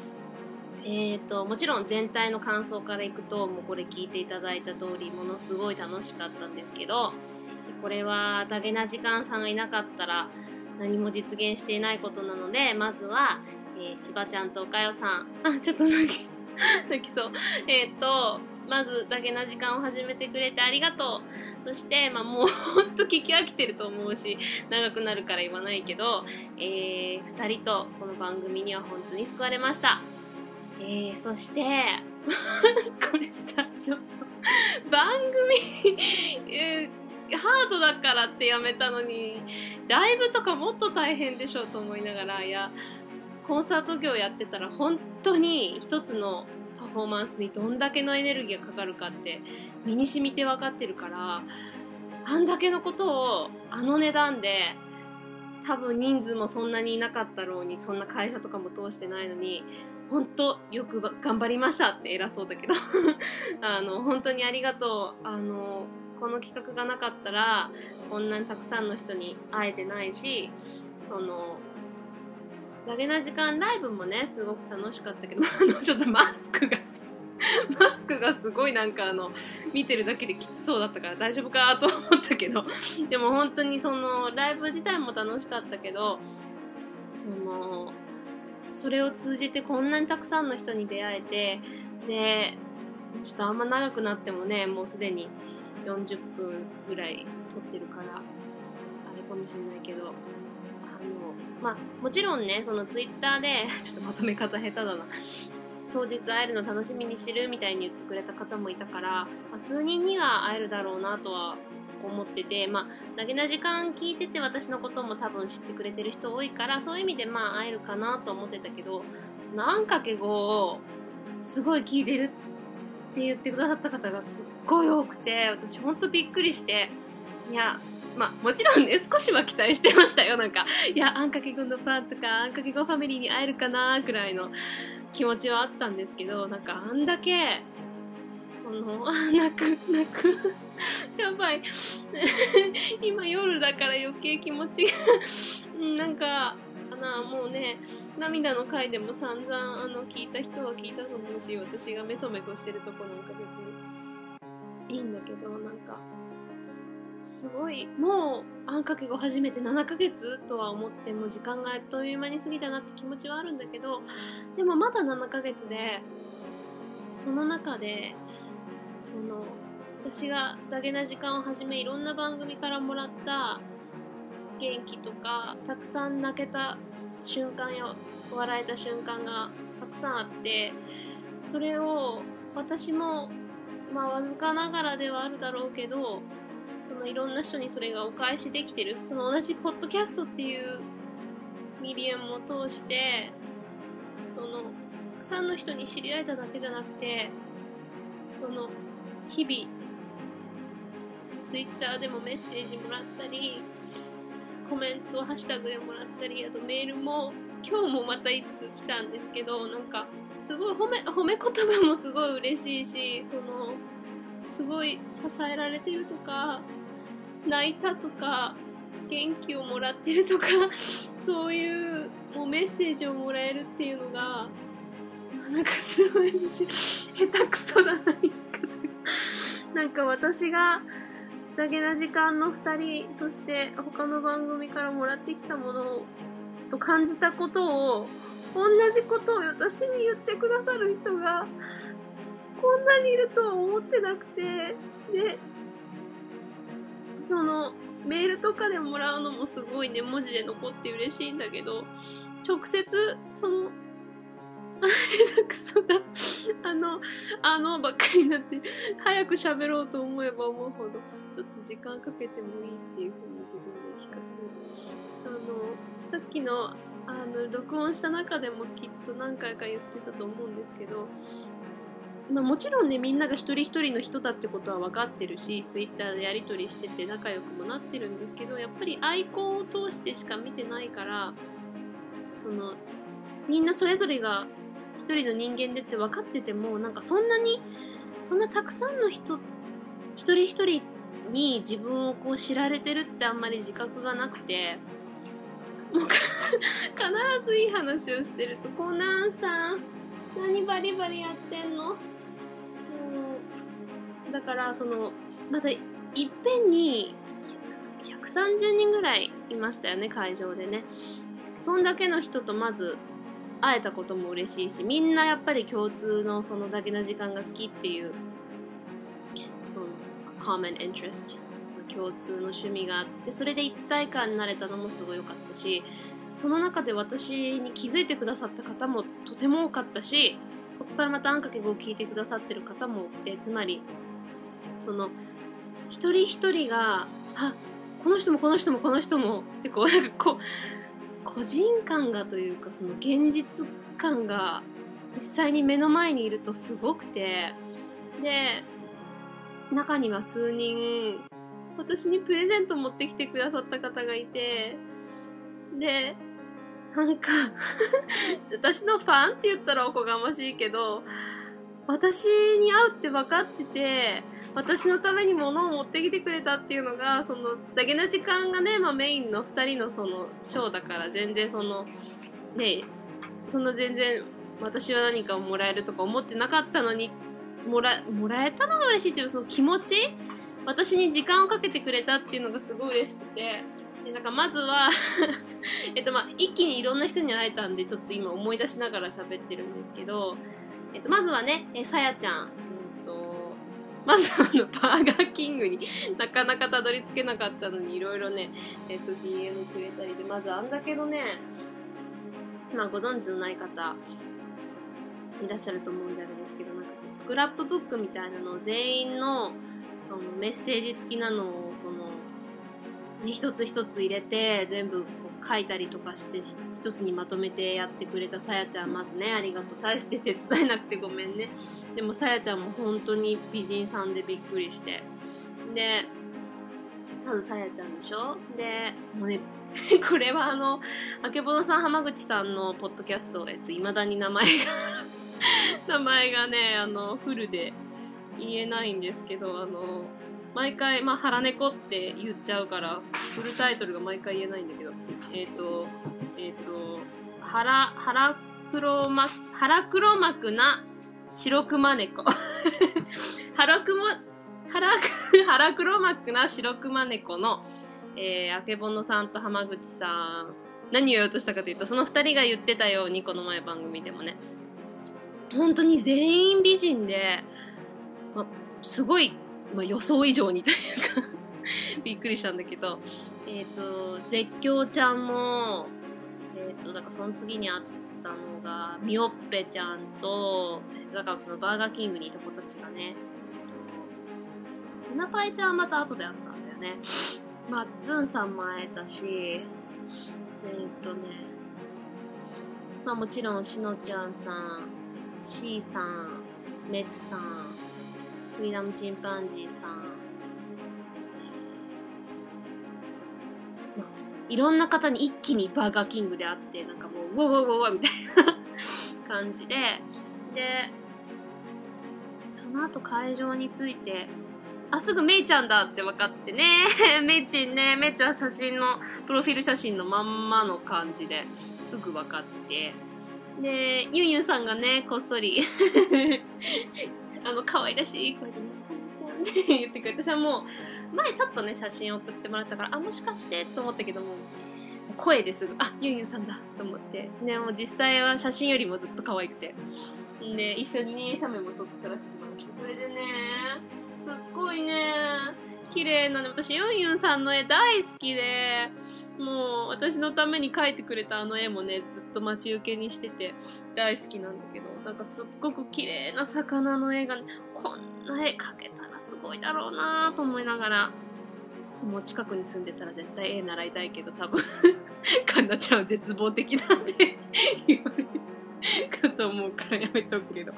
もちろん全体の感想からいくと、もうこれ聞いていただいた通り、ものすごい楽しかったんですけど、これはDagenajikanさんがいなかったら何も実現していないことなので、まずは、しばちゃんとおかよさん、あ、ちょっと泣きそう。まずDagenajikanを始めてくれてありがとう。として、まあ、もう本当聞き飽きてると思うし長くなるから言わないけど、2人とこの番組には本当に救われました、そしてこれさちょっと番組ハードだからってやめたのにライブとかもっと大変でしょうと思いながら、いやコンサート業やってたら本当に一つのパフォーマンスにどんだけのエネルギーがかかるかって身に染みて分かってるから、あんだけのことをあの値段で、多分人数もそんなにいなかったろうに、そんな会社とかも通してないのに本当よく頑張りましたって偉そうだけど本当にありがとう。この企画がなかったらこんなにたくさんの人に会えてないし、そのダゲな時間ライブもねすごく楽しかったけど、ちょっとマスクがすごいなんか見てるだけできつそうだったから大丈夫かと思ったけど、でも本当にそのライブ自体も楽しかったけど、それを通じてこんなにたくさんの人に出会えて、でちょっとあんま長くなってもね、もうすでに40分ぐらい撮ってるからあれかもしれないけど、まあ、もちろんねそのツイッターでちょっとまとめ方下手だな当日会えるの楽しみにしてるみたいに言ってくれた方もいたから、まあ、数人には会えるだろうなとは思ってて、まあダゲな時間聞いてて私のことも多分知ってくれてる人多いから、そういう意味でまあ会えるかなと思ってたけど、そのあんかけ5をすごい聞いてるって言ってくださった方がすっごい多くて、私ほんとびっくりして、いやまあ、もちろんね少しは期待してましたよ。なんかいやあんかけ5のファンとかあんかけ5ファミリーに会えるかなくらいの気持ちはあったんですけど、なんかあんだけ泣くやばい今夜だから余計気持ちがなんかもうね涙の回でも散々聞いた人は聞いたと思うし、私がメソメソしてるとこなんか別にいいんだけど、なんかすごいもうあんかけ5始めて7ヶ月とは思っても時間があっという間に過ぎたなって気持ちはあるんだけど、でもまだ7ヶ月でその中で私がダゲな時間をはじめいろんな番組からもらった元気とか、たくさん泣けた瞬間や笑えた瞬間がたくさんあって、それを私もまあわずかながらではあるだろうけど、いろんな人にそれがお返しできてる、その同じポッドキャストっていうミディアムを通してたくさんの人に知り合えただけじゃなくて、日々ツイッターでもメッセージもらったり、コメントハッシュタグでもらったり、あとメールも今日もまた1通来たんですけど、なんかすごい褒め言葉もすごい嬉しいし、すごい支えられてるとか泣いたとか元気をもらってるとかそういう、 もうメッセージをもらえるっていうのが、まあ、なんかすごい私下手くそだななんか私がダゲな時間の2人、そして他の番組からもらってきたものと感じたことを同じことを私に言ってくださる人がこんなにいるとは思ってなくて、でメールとかでもらうのもすごいね文字で残って嬉しいんだけど、直接ばっかりになって早く喋ろうと思えば思うほどちょっと時間かけてもいいっていうふうに自分で聞かせる。さっきの録音した中でもきっと何回か言ってたと思うんですけど、まあ、もちろんねみんなが一人一人の人だってことは分かってるし、ツイッターでやり取りしてて仲良くもなってるんですけど、やっぱりアイコンを通してしか見てないから、みんなそれぞれが一人の人間でって分かってても、なんかそんなたくさんの人一人一人に自分をこう知られてるってあんまり自覚がなくて、もう必ずいい話をしてると、コナンさん何バリバリやってんの？だからまたいっぺんに130人ぐらいいましたよね会場でね。そんだけの人とまず会えたことも嬉しいし、みんなやっぱり共通のダゲな時間が好きっていうcommon interest 共通の趣味があって、それで一体感になれたのもすごい良かったし、その中で私に気づいてくださった方もとても多かったし、ここからまたあんかけ語を聞いてくださってる方も多くて、つまりその一人一人が、あ、この人もこの人もこの人もってこうなんかこう個人感がというか、その現実感が実際に目の前にいるとすごくて、で中には数人私にプレゼント持ってきてくださった方がいて、でなんか私のファンって言ったらおこがましいけど、私に会うって分かってて私のために物を持ってきてくれたっていうのが、そのダゲな時間がね、まあ、メインの2人のそのショーだから、全然そのね、そんな全然私は何かをもらえるとか思ってなかったのにもらえたのが嬉しいっていう、その気持ち、私に時間をかけてくれたっていうのがすごい嬉しくて、でなんかまずは一気にいろんな人に会えたんで、ちょっと今思い出しながら喋ってるんですけど、まずはね、さやちゃん、まずバーガーキングになかなかたどり着けなかったのにいろいろね、DM くれたりで、まずあんだけのね、まあ、ご存知のない方いらっしゃると思うんであれですけど、なんかスクラップブックみたいなのを全員 のメッセージ付きなのをその、ね、一つ一つ入れて全部こう書いたりとかして一つにまとめてやってくれたさやちゃん、まずねありがとう。大して手伝えなくてごめんね。でもさやちゃんも本当に美人さんでびっくりして、でまずさやちゃんでしょ、でもうねこれはあけぼのさん浜口さんのポッドキャスト、未だに名前がねフルで言えないんですけど、毎回まあ腹猫って言っちゃうからフルタイトルが毎回言えないんだけど、腹黒幕な白熊猫腹黒幕な白熊猫のあけぼのさんと浜口さん、何を言おうとしたかというと、その2人が言ってたようにこの前番組でもね、本当に全員美人で、すごい、予想以上にというかびっくりしたんだけど、絶叫ちゃんも、だからその次にあったのがみおっぺちゃんと、だからそのバーガーキングにいた子たちがね、うなぱいちゃんはまた後であったんだよね。まっつんさんも会えたし、まあもちろんしのちゃんさん、しーさん、めつさん、フリーダムチンパンジーさん、まあ、いろんな方に一気にバーガーキングで会って、なんかもうウォウォウォウォみたいな感じで、でその後会場について、あ、すぐめいちゃんだって分かってね、めいちゃん写真のプロフィール写真のまんまの感じですぐ分かって、でゆんゆんさんがねこっそり可愛らしい声でね「ちゃん」って言ってくれて、私はもう前ちょっとね写真送ってもらったから、あ、もしかしてと思ったけども、声ですぐ「あ、ゆんゆんさんだ」と思ってね、もう実際は写真よりもずっと可愛くて、で一緒にね写メも撮ったらしてもらって、それでねすっごいね綺麗なね、私ユンユンさんの絵大好きで、もう私のために描いてくれた絵もねずっと待ち受けにしてて大好きなんだけど、なんかすっごく綺麗な魚の絵が、ね、こんな絵描けたらすごいだろうなと思いながら、もう近くに住んでたら絶対絵習いたいけど、多分かんなちゃんは絶望的なんで言われるかと思うからやめとくけど、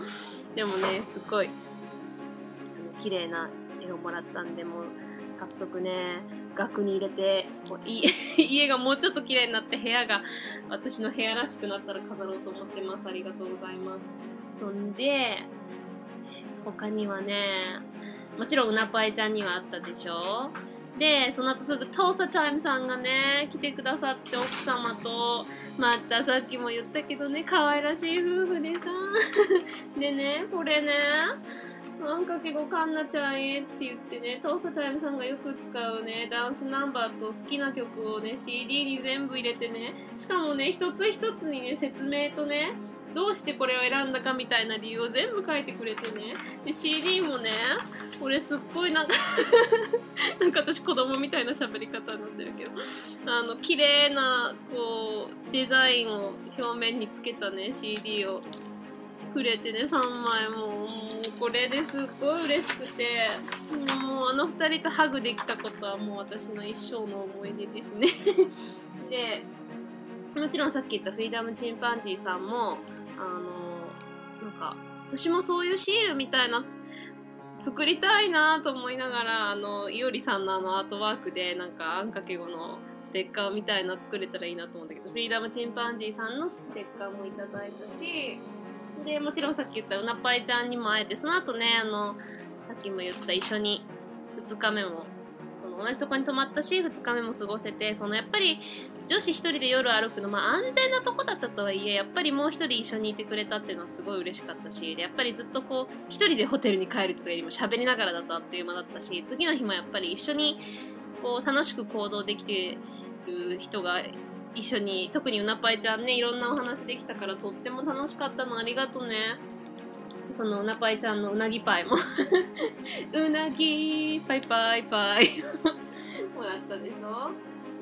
でもねすごい綺麗な絵をもらったんで、もう早速ね額に入れて、家がもうちょっと綺麗になって部屋が私の部屋らしくなったら飾ろうと思ってます。ありがとうございます。そんで他にはね、もちろんうなぱえちゃんにはあったでしょ。でその後すぐトーサチャイムさんがね来てくださって、奥様とまたさっきも言ったけどね可愛らしい夫婦でさでねこれねあんかけごかんなちゃんへって言ってね、トーサチャイムさんがよく使うねダンスナンバーと好きな曲をね CD に全部入れてね、しかもね一つ一つにね説明とねどうしてこれを選んだかみたいな理由を全部書いてくれてね。で CD もね、俺すっごいなんかなんか私子供みたいな喋り方になってるけど、綺麗なこうデザインを表面につけたね CD をくれてね、3枚もうこれですっごい嬉しくて、もうあの2人とハグできたことはもう私の一生の思い出ですねでもちろんさっき言ったフリーダムチンパンジーさんもなんか私もそういうシールみたいな作りたいなと思いながら、いおりさんのアートワークでなんかあんかけ語のステッカーみたいな作れたらいいなと思うんだけど、フリーダムチンパンジーさんのステッカーもいただいたし、でもちろんさっき言ったうなぱいちゃんにも会えて、その後ね、さっきも言った一緒に2日目も同じとこに泊まったし2日目も過ごせて、そのやっぱり女子一人で夜歩くの、まあ、安全なとこだったとはいえやっぱりもう一人一緒にいてくれたっていうのはすごい嬉しかったし、でやっぱりずっとこう一人でホテルに帰るとかよりも喋りながらだとあっという間だったし、次の日もやっぱり一緒にこう楽しく行動できてる人が一緒に、特にうなぱいちゃんね、いろんなお話できたからとっても楽しかったの、ありがとうね。そのうなぱいちゃんのうなぎパイもうなぎパイパイパイもらったでしょ。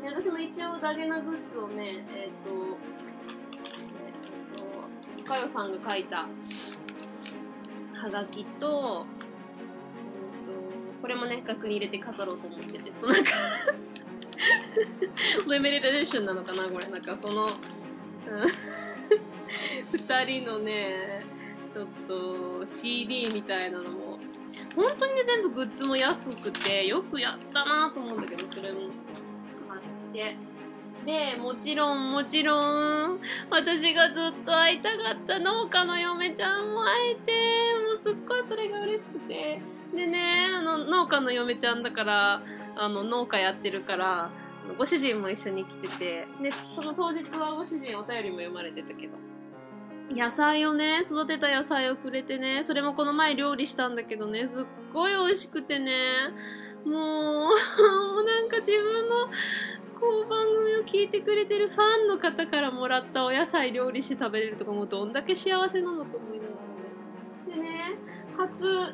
で私も一応ダゲなグッズをね、かよさんが描いたはがきと、これもね額に入れて飾ろうと思ってて、なんかメメレレーションなのかなこれ、なんかその、2人のねちょっと CD みたいなのも本当にね全部グッズも安くてよくやったなと思うんだけど、それも買ってで、もちろん私がずっと会いたかった農家の嫁ちゃんも会えて、もうすっごいそれが嬉しくて、でね農家の嫁ちゃんだから農家やってるからご主人も一緒に来てて、でその当日はご主人お便りも読まれてたけど、野菜をね育てた野菜をくれてね、それもこの前料理したんだけどね、すっごい美味しくてね、もうなんか自分のこう番組を聞いてくれてるファンの方からもらったお野菜料理して食べれるとか、もうどんだけ幸せなのと思いながらね。でね、初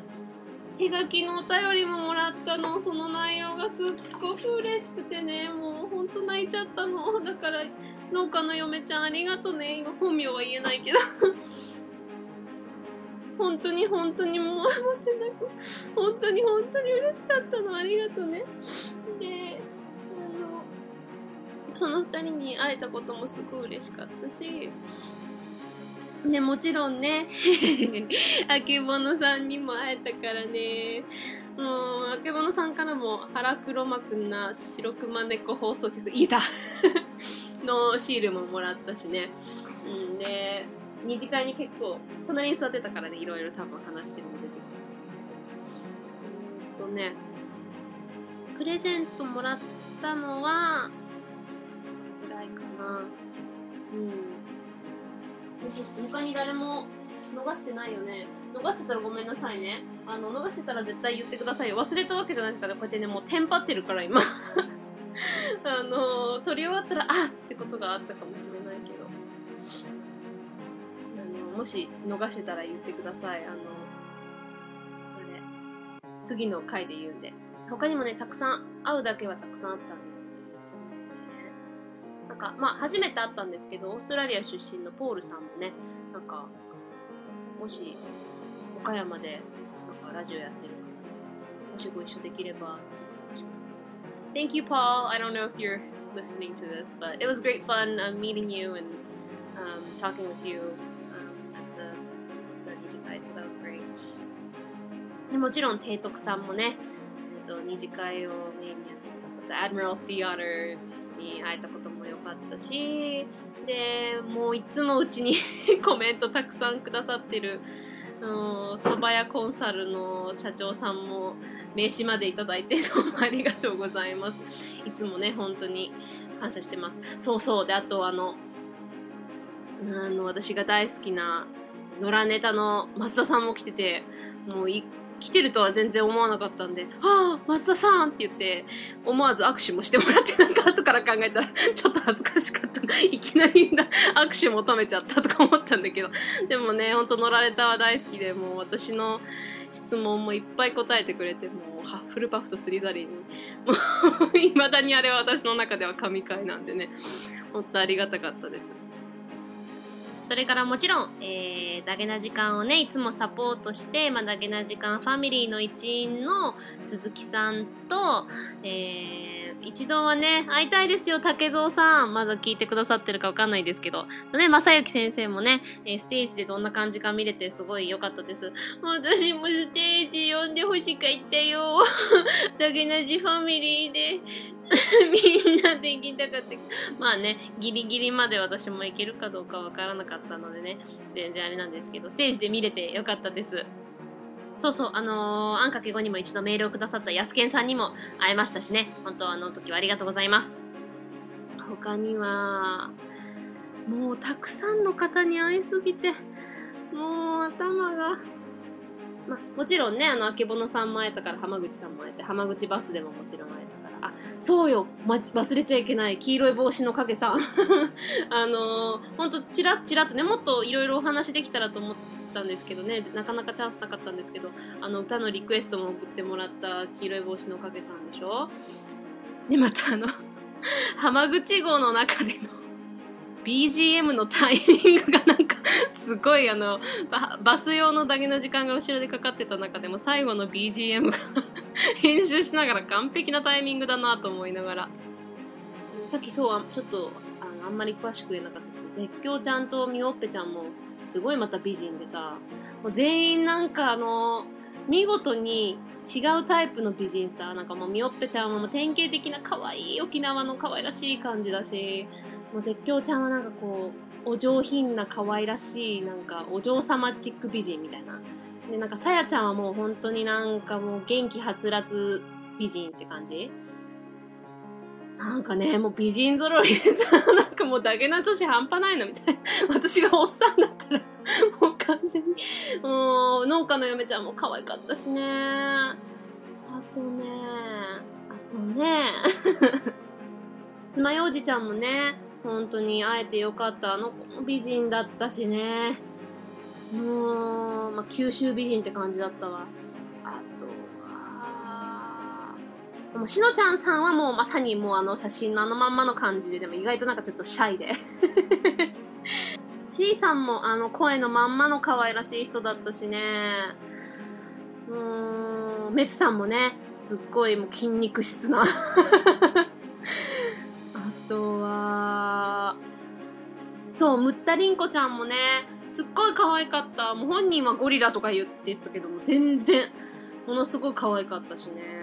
手書きのお便りももらったの、その内容がすっごく嬉しくてね、もうほんと泣いちゃったの。だから農家の嫁ちゃんありがとね、今本名は言えないけど本当に本当にもう待ってなく、本当に本当に嬉しかったの、ありがとね。でその2人に会えたこともすごい嬉しかったし、ね、もちろんねあけぼのさんにも会えたからね、もうあけぼのさんからも腹黒幕な白熊猫放送局言えたのシールももらったしね、うん、で二次会に結構隣に座ってたからね、いろいろ多分話してるの出てきた、ね、プレゼントもらったのはぐらいかな、うん、他に誰も逃してないよね。逃してたらごめんなさいね。逃してたら絶対言ってくださいよ。忘れたわけじゃないですから、こうやってね、もうテンパってるから今撮り終わったらあってことがあったかもしれないけど、もし逃してたら言ってください。あれ次の回で言うんで。他にもねたくさん会うだけはたくさんあったんです。まあ、初めて会ったんですけど、オーストラリア出身のポールさんもね、なんかもし岡山でなんかラジオやってる方でもしご一緒できれば。Thank you, Paul. I don't know if you're listening to this, but it was great fun meeting you and talking with you at the 2次会, so that was great. でもちろんTeitokuさんもね、2次会をメインにやってくださった Admiral Sea Otterに会えたことも良かったし、でもういつもうちにコメントたくさんくださってるそば屋コンサルの社長さんも名刺までいただいてどうもありがとうございます。いつもね本当に感謝してます。そうそうで、あと私が大好きな野良ネタの松田さんも来てて、もう来てるとは全然思わなかったんで、ああ、松田さんって言って、思わず握手もしてもらって、なんか後から考えたら、ちょっと恥ずかしかった。いきなり握手求めちゃったとか思ったんだけど。でもね、ほんと乗られたは大好きで、もう私の質問もいっぱい答えてくれて、もうハッフルパフとスリザリンに、もう、いまだにあれは私の中では神回なんでね、ほんとありがたかったです。それからもちろん、ダゲな時間をね、いつもサポートして、まあ、ダゲな時間ファミリーの一員の鈴木さんと、一度はね、会いたいですよ、竹蔵さん。まだ聞いてくださってるかわかんないですけど。ね、正幸先生もね、ステージでどんな感じか見れてすごい良かったです。私もステージ呼んでほしかったよ。ダゲなじファミリーで。みんなで行きたかったけど。まあね、ギリギリまで私も行けるかどうかわからなかったのでね、全然あれなんですけど、ステージで見れて良かったです。そうそう、あんかけ後にも一度メールをくださったやすけんさんにも会えましたしね、本当あの時はありがとうございます。他には、もうたくさんの方に会いすぎて、もう頭が、まあ、もちろんね、あけぼのさんも会えたから、浜口さんも会えて、浜口バスでももちろん会えたから、あ、そうよ、忘れちゃいけない、黄色い帽子の影さん。ほんと、チラッチラッとね、もっといろいろお話できたらと思って、ですけどね、なかなかチャンスなかったんですけど、歌のリクエストも送ってもらった黄色い帽子の影さんでしょ。でまた浜口号の中での BGM のタイミングがなんかすごいバス用のダゲな時間が後ろでかかってた中でも最後の BGM が編集しながら完璧なタイミングだなと思いながら、さっきそうちょっとあんまり詳しく言えなかったけど、絶叫ちゃんとみおっぺちゃんもすごいまた美人でさ、もう全員なんか見事に違うタイプの美人さ、なんかもうみおっぺちゃんはもう典型的な可愛い沖縄の可愛らしい感じだし、もう絶叫ちゃんはなんかこう、お上品な可愛らしい、なんかお嬢様チック美人みたいな。で、なんかさやちゃんはもう本当になんかもう元気はつらつ美人って感じ。なんかね、もう美人揃いでさ、なんかもうダゲな女子半端ないのみたいな。私がおっさんだったら、もう完全に。農家の嫁ちゃんも可愛かったしね。あとね、つまようじちゃんもね、本当に会えてよかった。子も美人だったしね。もう、まあ、九州美人って感じだったわ。もうしのちゃんさんはもうまさにもう写真のまんまの感じで、でも意外となんかちょっとシャイで。C さんも声のまんまの可愛らしい人だったしね。メツさんもね、すっごいもう筋肉質な。あとは、そう、ムッタリンコちゃんもね、すっごい可愛かった。もう本人はゴリラとか言ってたけども、全然、ものすごい可愛かったしね。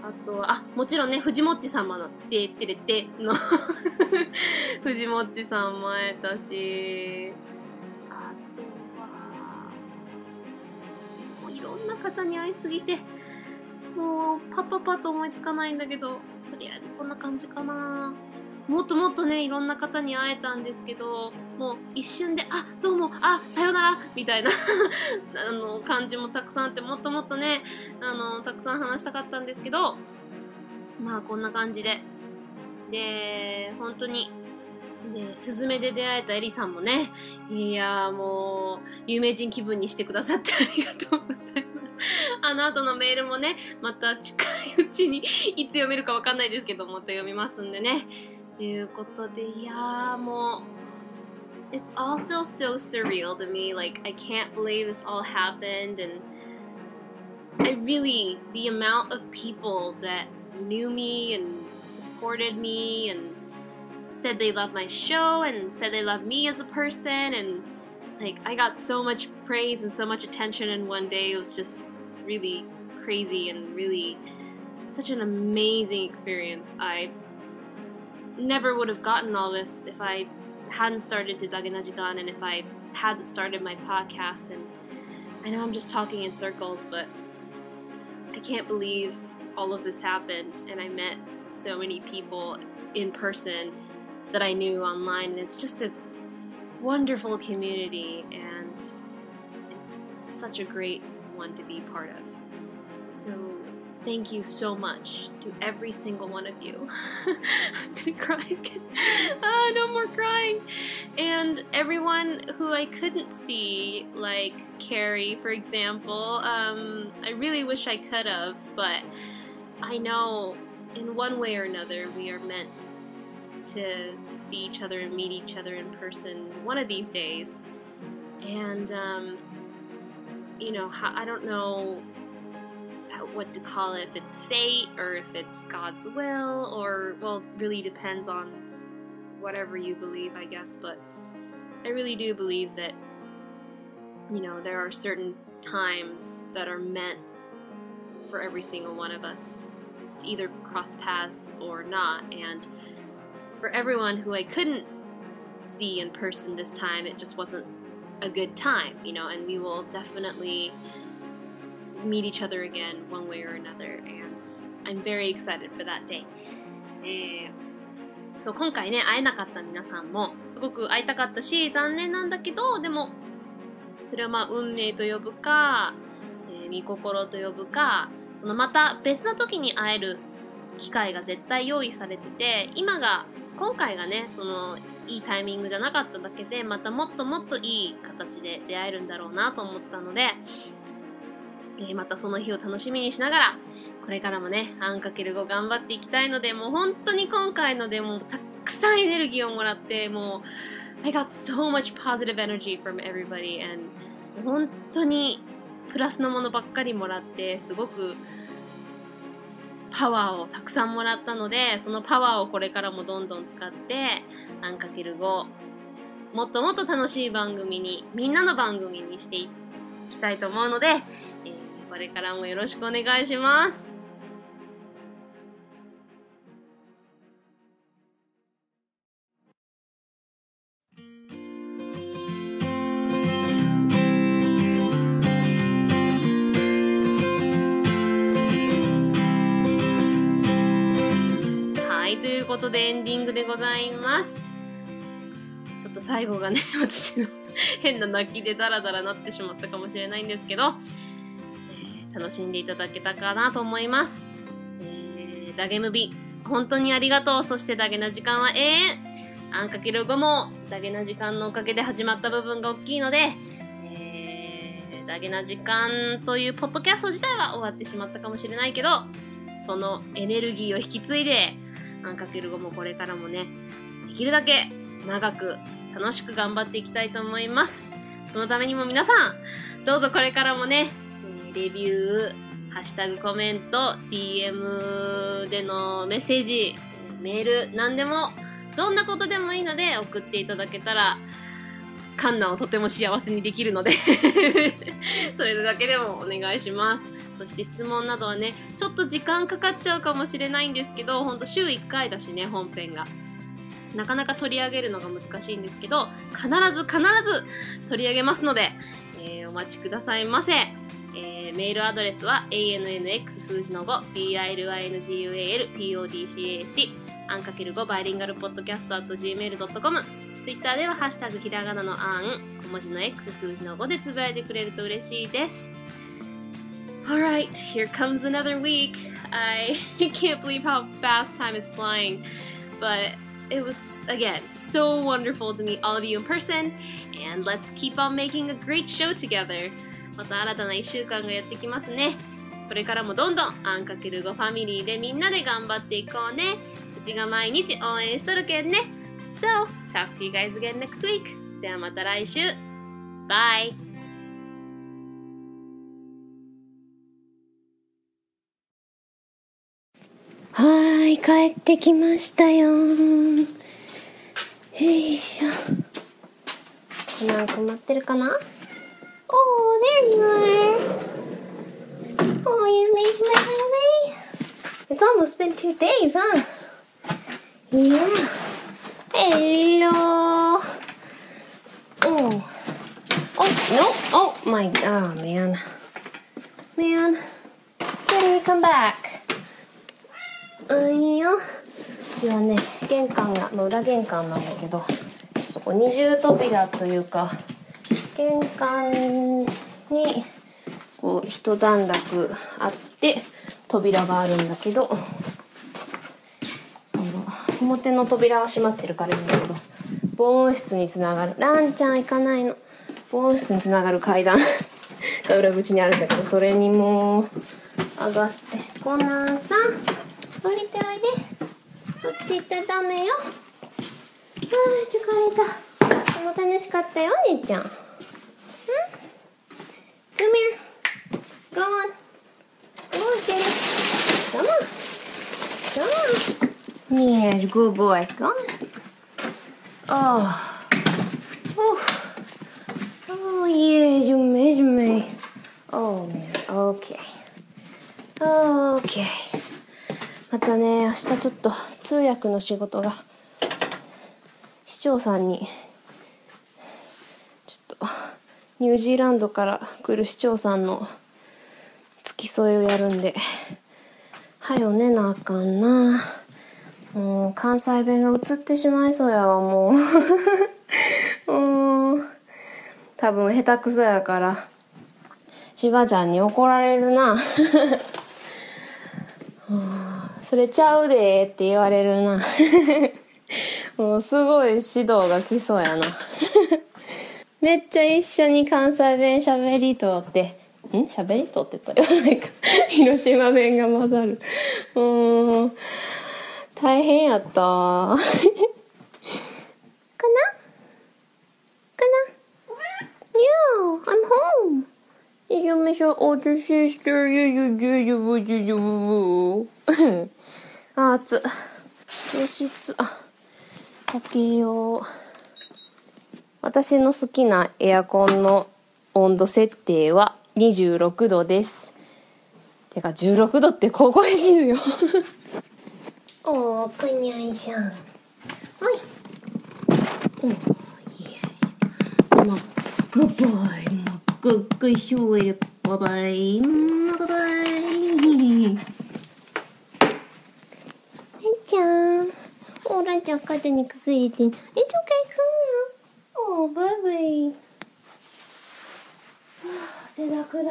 あとは、もちろんね、藤もっち様の、てれての、藤もっちさんも会えたし、あとは、もういろんな方に会いすぎて、もう、パッと思いつかないんだけど、とりあえずこんな感じかな。もっともっとね、いろんな方に会えたんですけど、もう一瞬で、あ、どうも、あ、さよなら、みたいな感じもたくさんあって、もっともっとね、たくさん話したかったんですけど、まあこんな感じで。で、本当に、すずめで出会えたエリさんもね、いやーもう、有名人気分にしてくださってありがとうございます。後のメールもね、また近いうちに、いつ読めるかわかんないですけど、また読みますんでね。ということで、いやーもう It's all still so surreal to me. Like, I can't believe this all happened. And I really, the amount of people that knew me and supported me and said they love my show and said they love me as a person. And like, I got so much praise and so much attention in one day. It was just really crazy and really such an amazing experience. I never would have gotten all this if I hadn't started Dagenajikan and if I hadn't started my podcast. And I know I'm just talking in circles, but I can't believe all of this happened. And I met so many people in person that I knew online. And it's just a wonderful community. And it's such a great, one to be part of. So thank you so much to every single one of you. I'm gonna cry again. Ah, no more crying. And everyone who I couldn't see, like Carrie, for example. I really wish I could have, but I know in one way or another we are meant to see each other and meet each other in person one of these days. And, you know, I don't know what to call it, if it's fate or if it's God's will, or, well, it really depends on whatever you believe, I guess, but I really do believe that, you know, there are certain times that are meant for every single one of us to either cross paths or not, and for everyone who I couldn't see in person this time, it just wasn't a good time, you know, and we will definitely meet each other again one way or another, and I'm very excited for that day. そう、今回ね、会えなかった皆さんもすごく会いたかったし、残念なんだけど、でもそれはまあ運命と呼ぶか、見心と呼ぶか、そのまた別の時に会える機会が絶対用意されてて、今回がね、そのいいタイミングじゃなかっただけで、またもっともっといい形で出会えるんだろうなと思ったので、またその日を楽しみにしながら、これからもね、あん×5 頑張っていきたいので、もう本当に今回のでもたくさんエネルギーをもらって、もう I got so much positive energy from everybody, and 本当にプラスのものばっかりもらって、すごくパワーをたくさんもらったので、そのパワーをこれからもどんどん使って、あん×5、もっともっと楽しい番組に、みんなの番組にしていきたいと思うので、これからもよろしくお願いします。はい、ということでエンディングでございます。ちょっと最後がね、私の変な泣きでダラダラなってしまったかもしれないんですけど、楽しんでいただけたかなと思います。ダゲムビ、本当にありがとう。そしてダゲな時間は永遠。あん×5もダゲな時間のおかげで始まった部分が大きいので、ダゲな時間というポッドキャスト自体は終わってしまったかもしれないけど、そのエネルギーを引き継いで、あん×5もこれからもね、できるだけ長く楽しく頑張っていきたいと思います。そのためにも皆さん、どうぞこれからもね、レビュー、ハッシュタグコメント、DM でのメッセージ、メール、何でも、どんなことでもいいので送っていただけたら、カンナをとても幸せにできるので、それだけでもお願いします。そして質問などはね、ちょっと時間かかっちゃうかもしれないんですけど、ほんと週1回だしね、本編が。なかなか取り上げるのが難しいんですけど、必ず取り上げますので、お待ちくださいませ。メールアドレスは ANNX5BILINGUALPODCAST あん×5 バイリンガルポッドキャスト @gmail.com、 Twitter ではハッシュタグひらがなのあん、小文字の X5 でつぶやいてくれると嬉しいです。 Alright, here comes another week. I can't believe how fast time is flying, but it was again so wonderful to meet all of you in person, and let's keep on making a great show together. また新たな1週間がやってきますね。これからもどんどんあん×5ファミリーでみんなで頑張っていこうね。うちが毎日応援しとるけんね。So, talk to you guys again next week. ではまた来週。バイ。はーい、帰ってきましたよー。よいしょ。なんか待ってるかな？Oh, there you are. Oh, you made my way. It's almost been 2 days, huh? Yeah. Hello. Oh. Oh, no. Oh, my. Oh, man. Man. Why do you come back? いいよ。うちはね、玄関が、まあ、裏玄関なんだけど、そこ二重扉というか、玄関にこう一段落あって扉があるんだけど、その表の扉は閉まってるからいいんだけど、防音室につながる、ランちゃん行かないの、防音室につながる階段が裏口にあるんだけど、それにもう上がって、コナンさん降りておいで、そっち行ってダメよ、疲れた。でも楽しかったよ、お兄ちゃん。うん？ Come here. Go on. Go on, kitty. Come on. Come on. Yes, good boy. Go on. Oh. Oh. Oh, yeah, you made me. Oh, man. Okay. Okay. またね、明日ちょっと通訳の仕事が市長さんに、ニュージーランドから来る市長さんの付き添いをやるんで、はよ寝なあかんな。もう関西弁が映ってしまいそうやわ、もう。多分下手くそやから、しばちゃんに怒られるな。それちゃうでーって言われるな。もうすごい指導が来そうやな。めっちゃ一緒に関西弁喋りとって、喋りとってたよ。なんか、広島弁が混ざる。大変やった。かな？かな？ Yeah, I'm home. You miss your older sister. You. あ、暑。教室、あ、かけよう。私の好きなエアコンの温度設定は26度です。てか16度って凍え死ぬよ。おー、くにゃいさん。はい。おー、イエーイ。マックバイ。マッククシュエルババイ。マックバイ。ランちゃん。おー、ランちゃん肩に隠れてる。え、ちょっかいくんな。おー、ブイブイ。汗だくだ。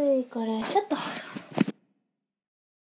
うい、これ、シャッと。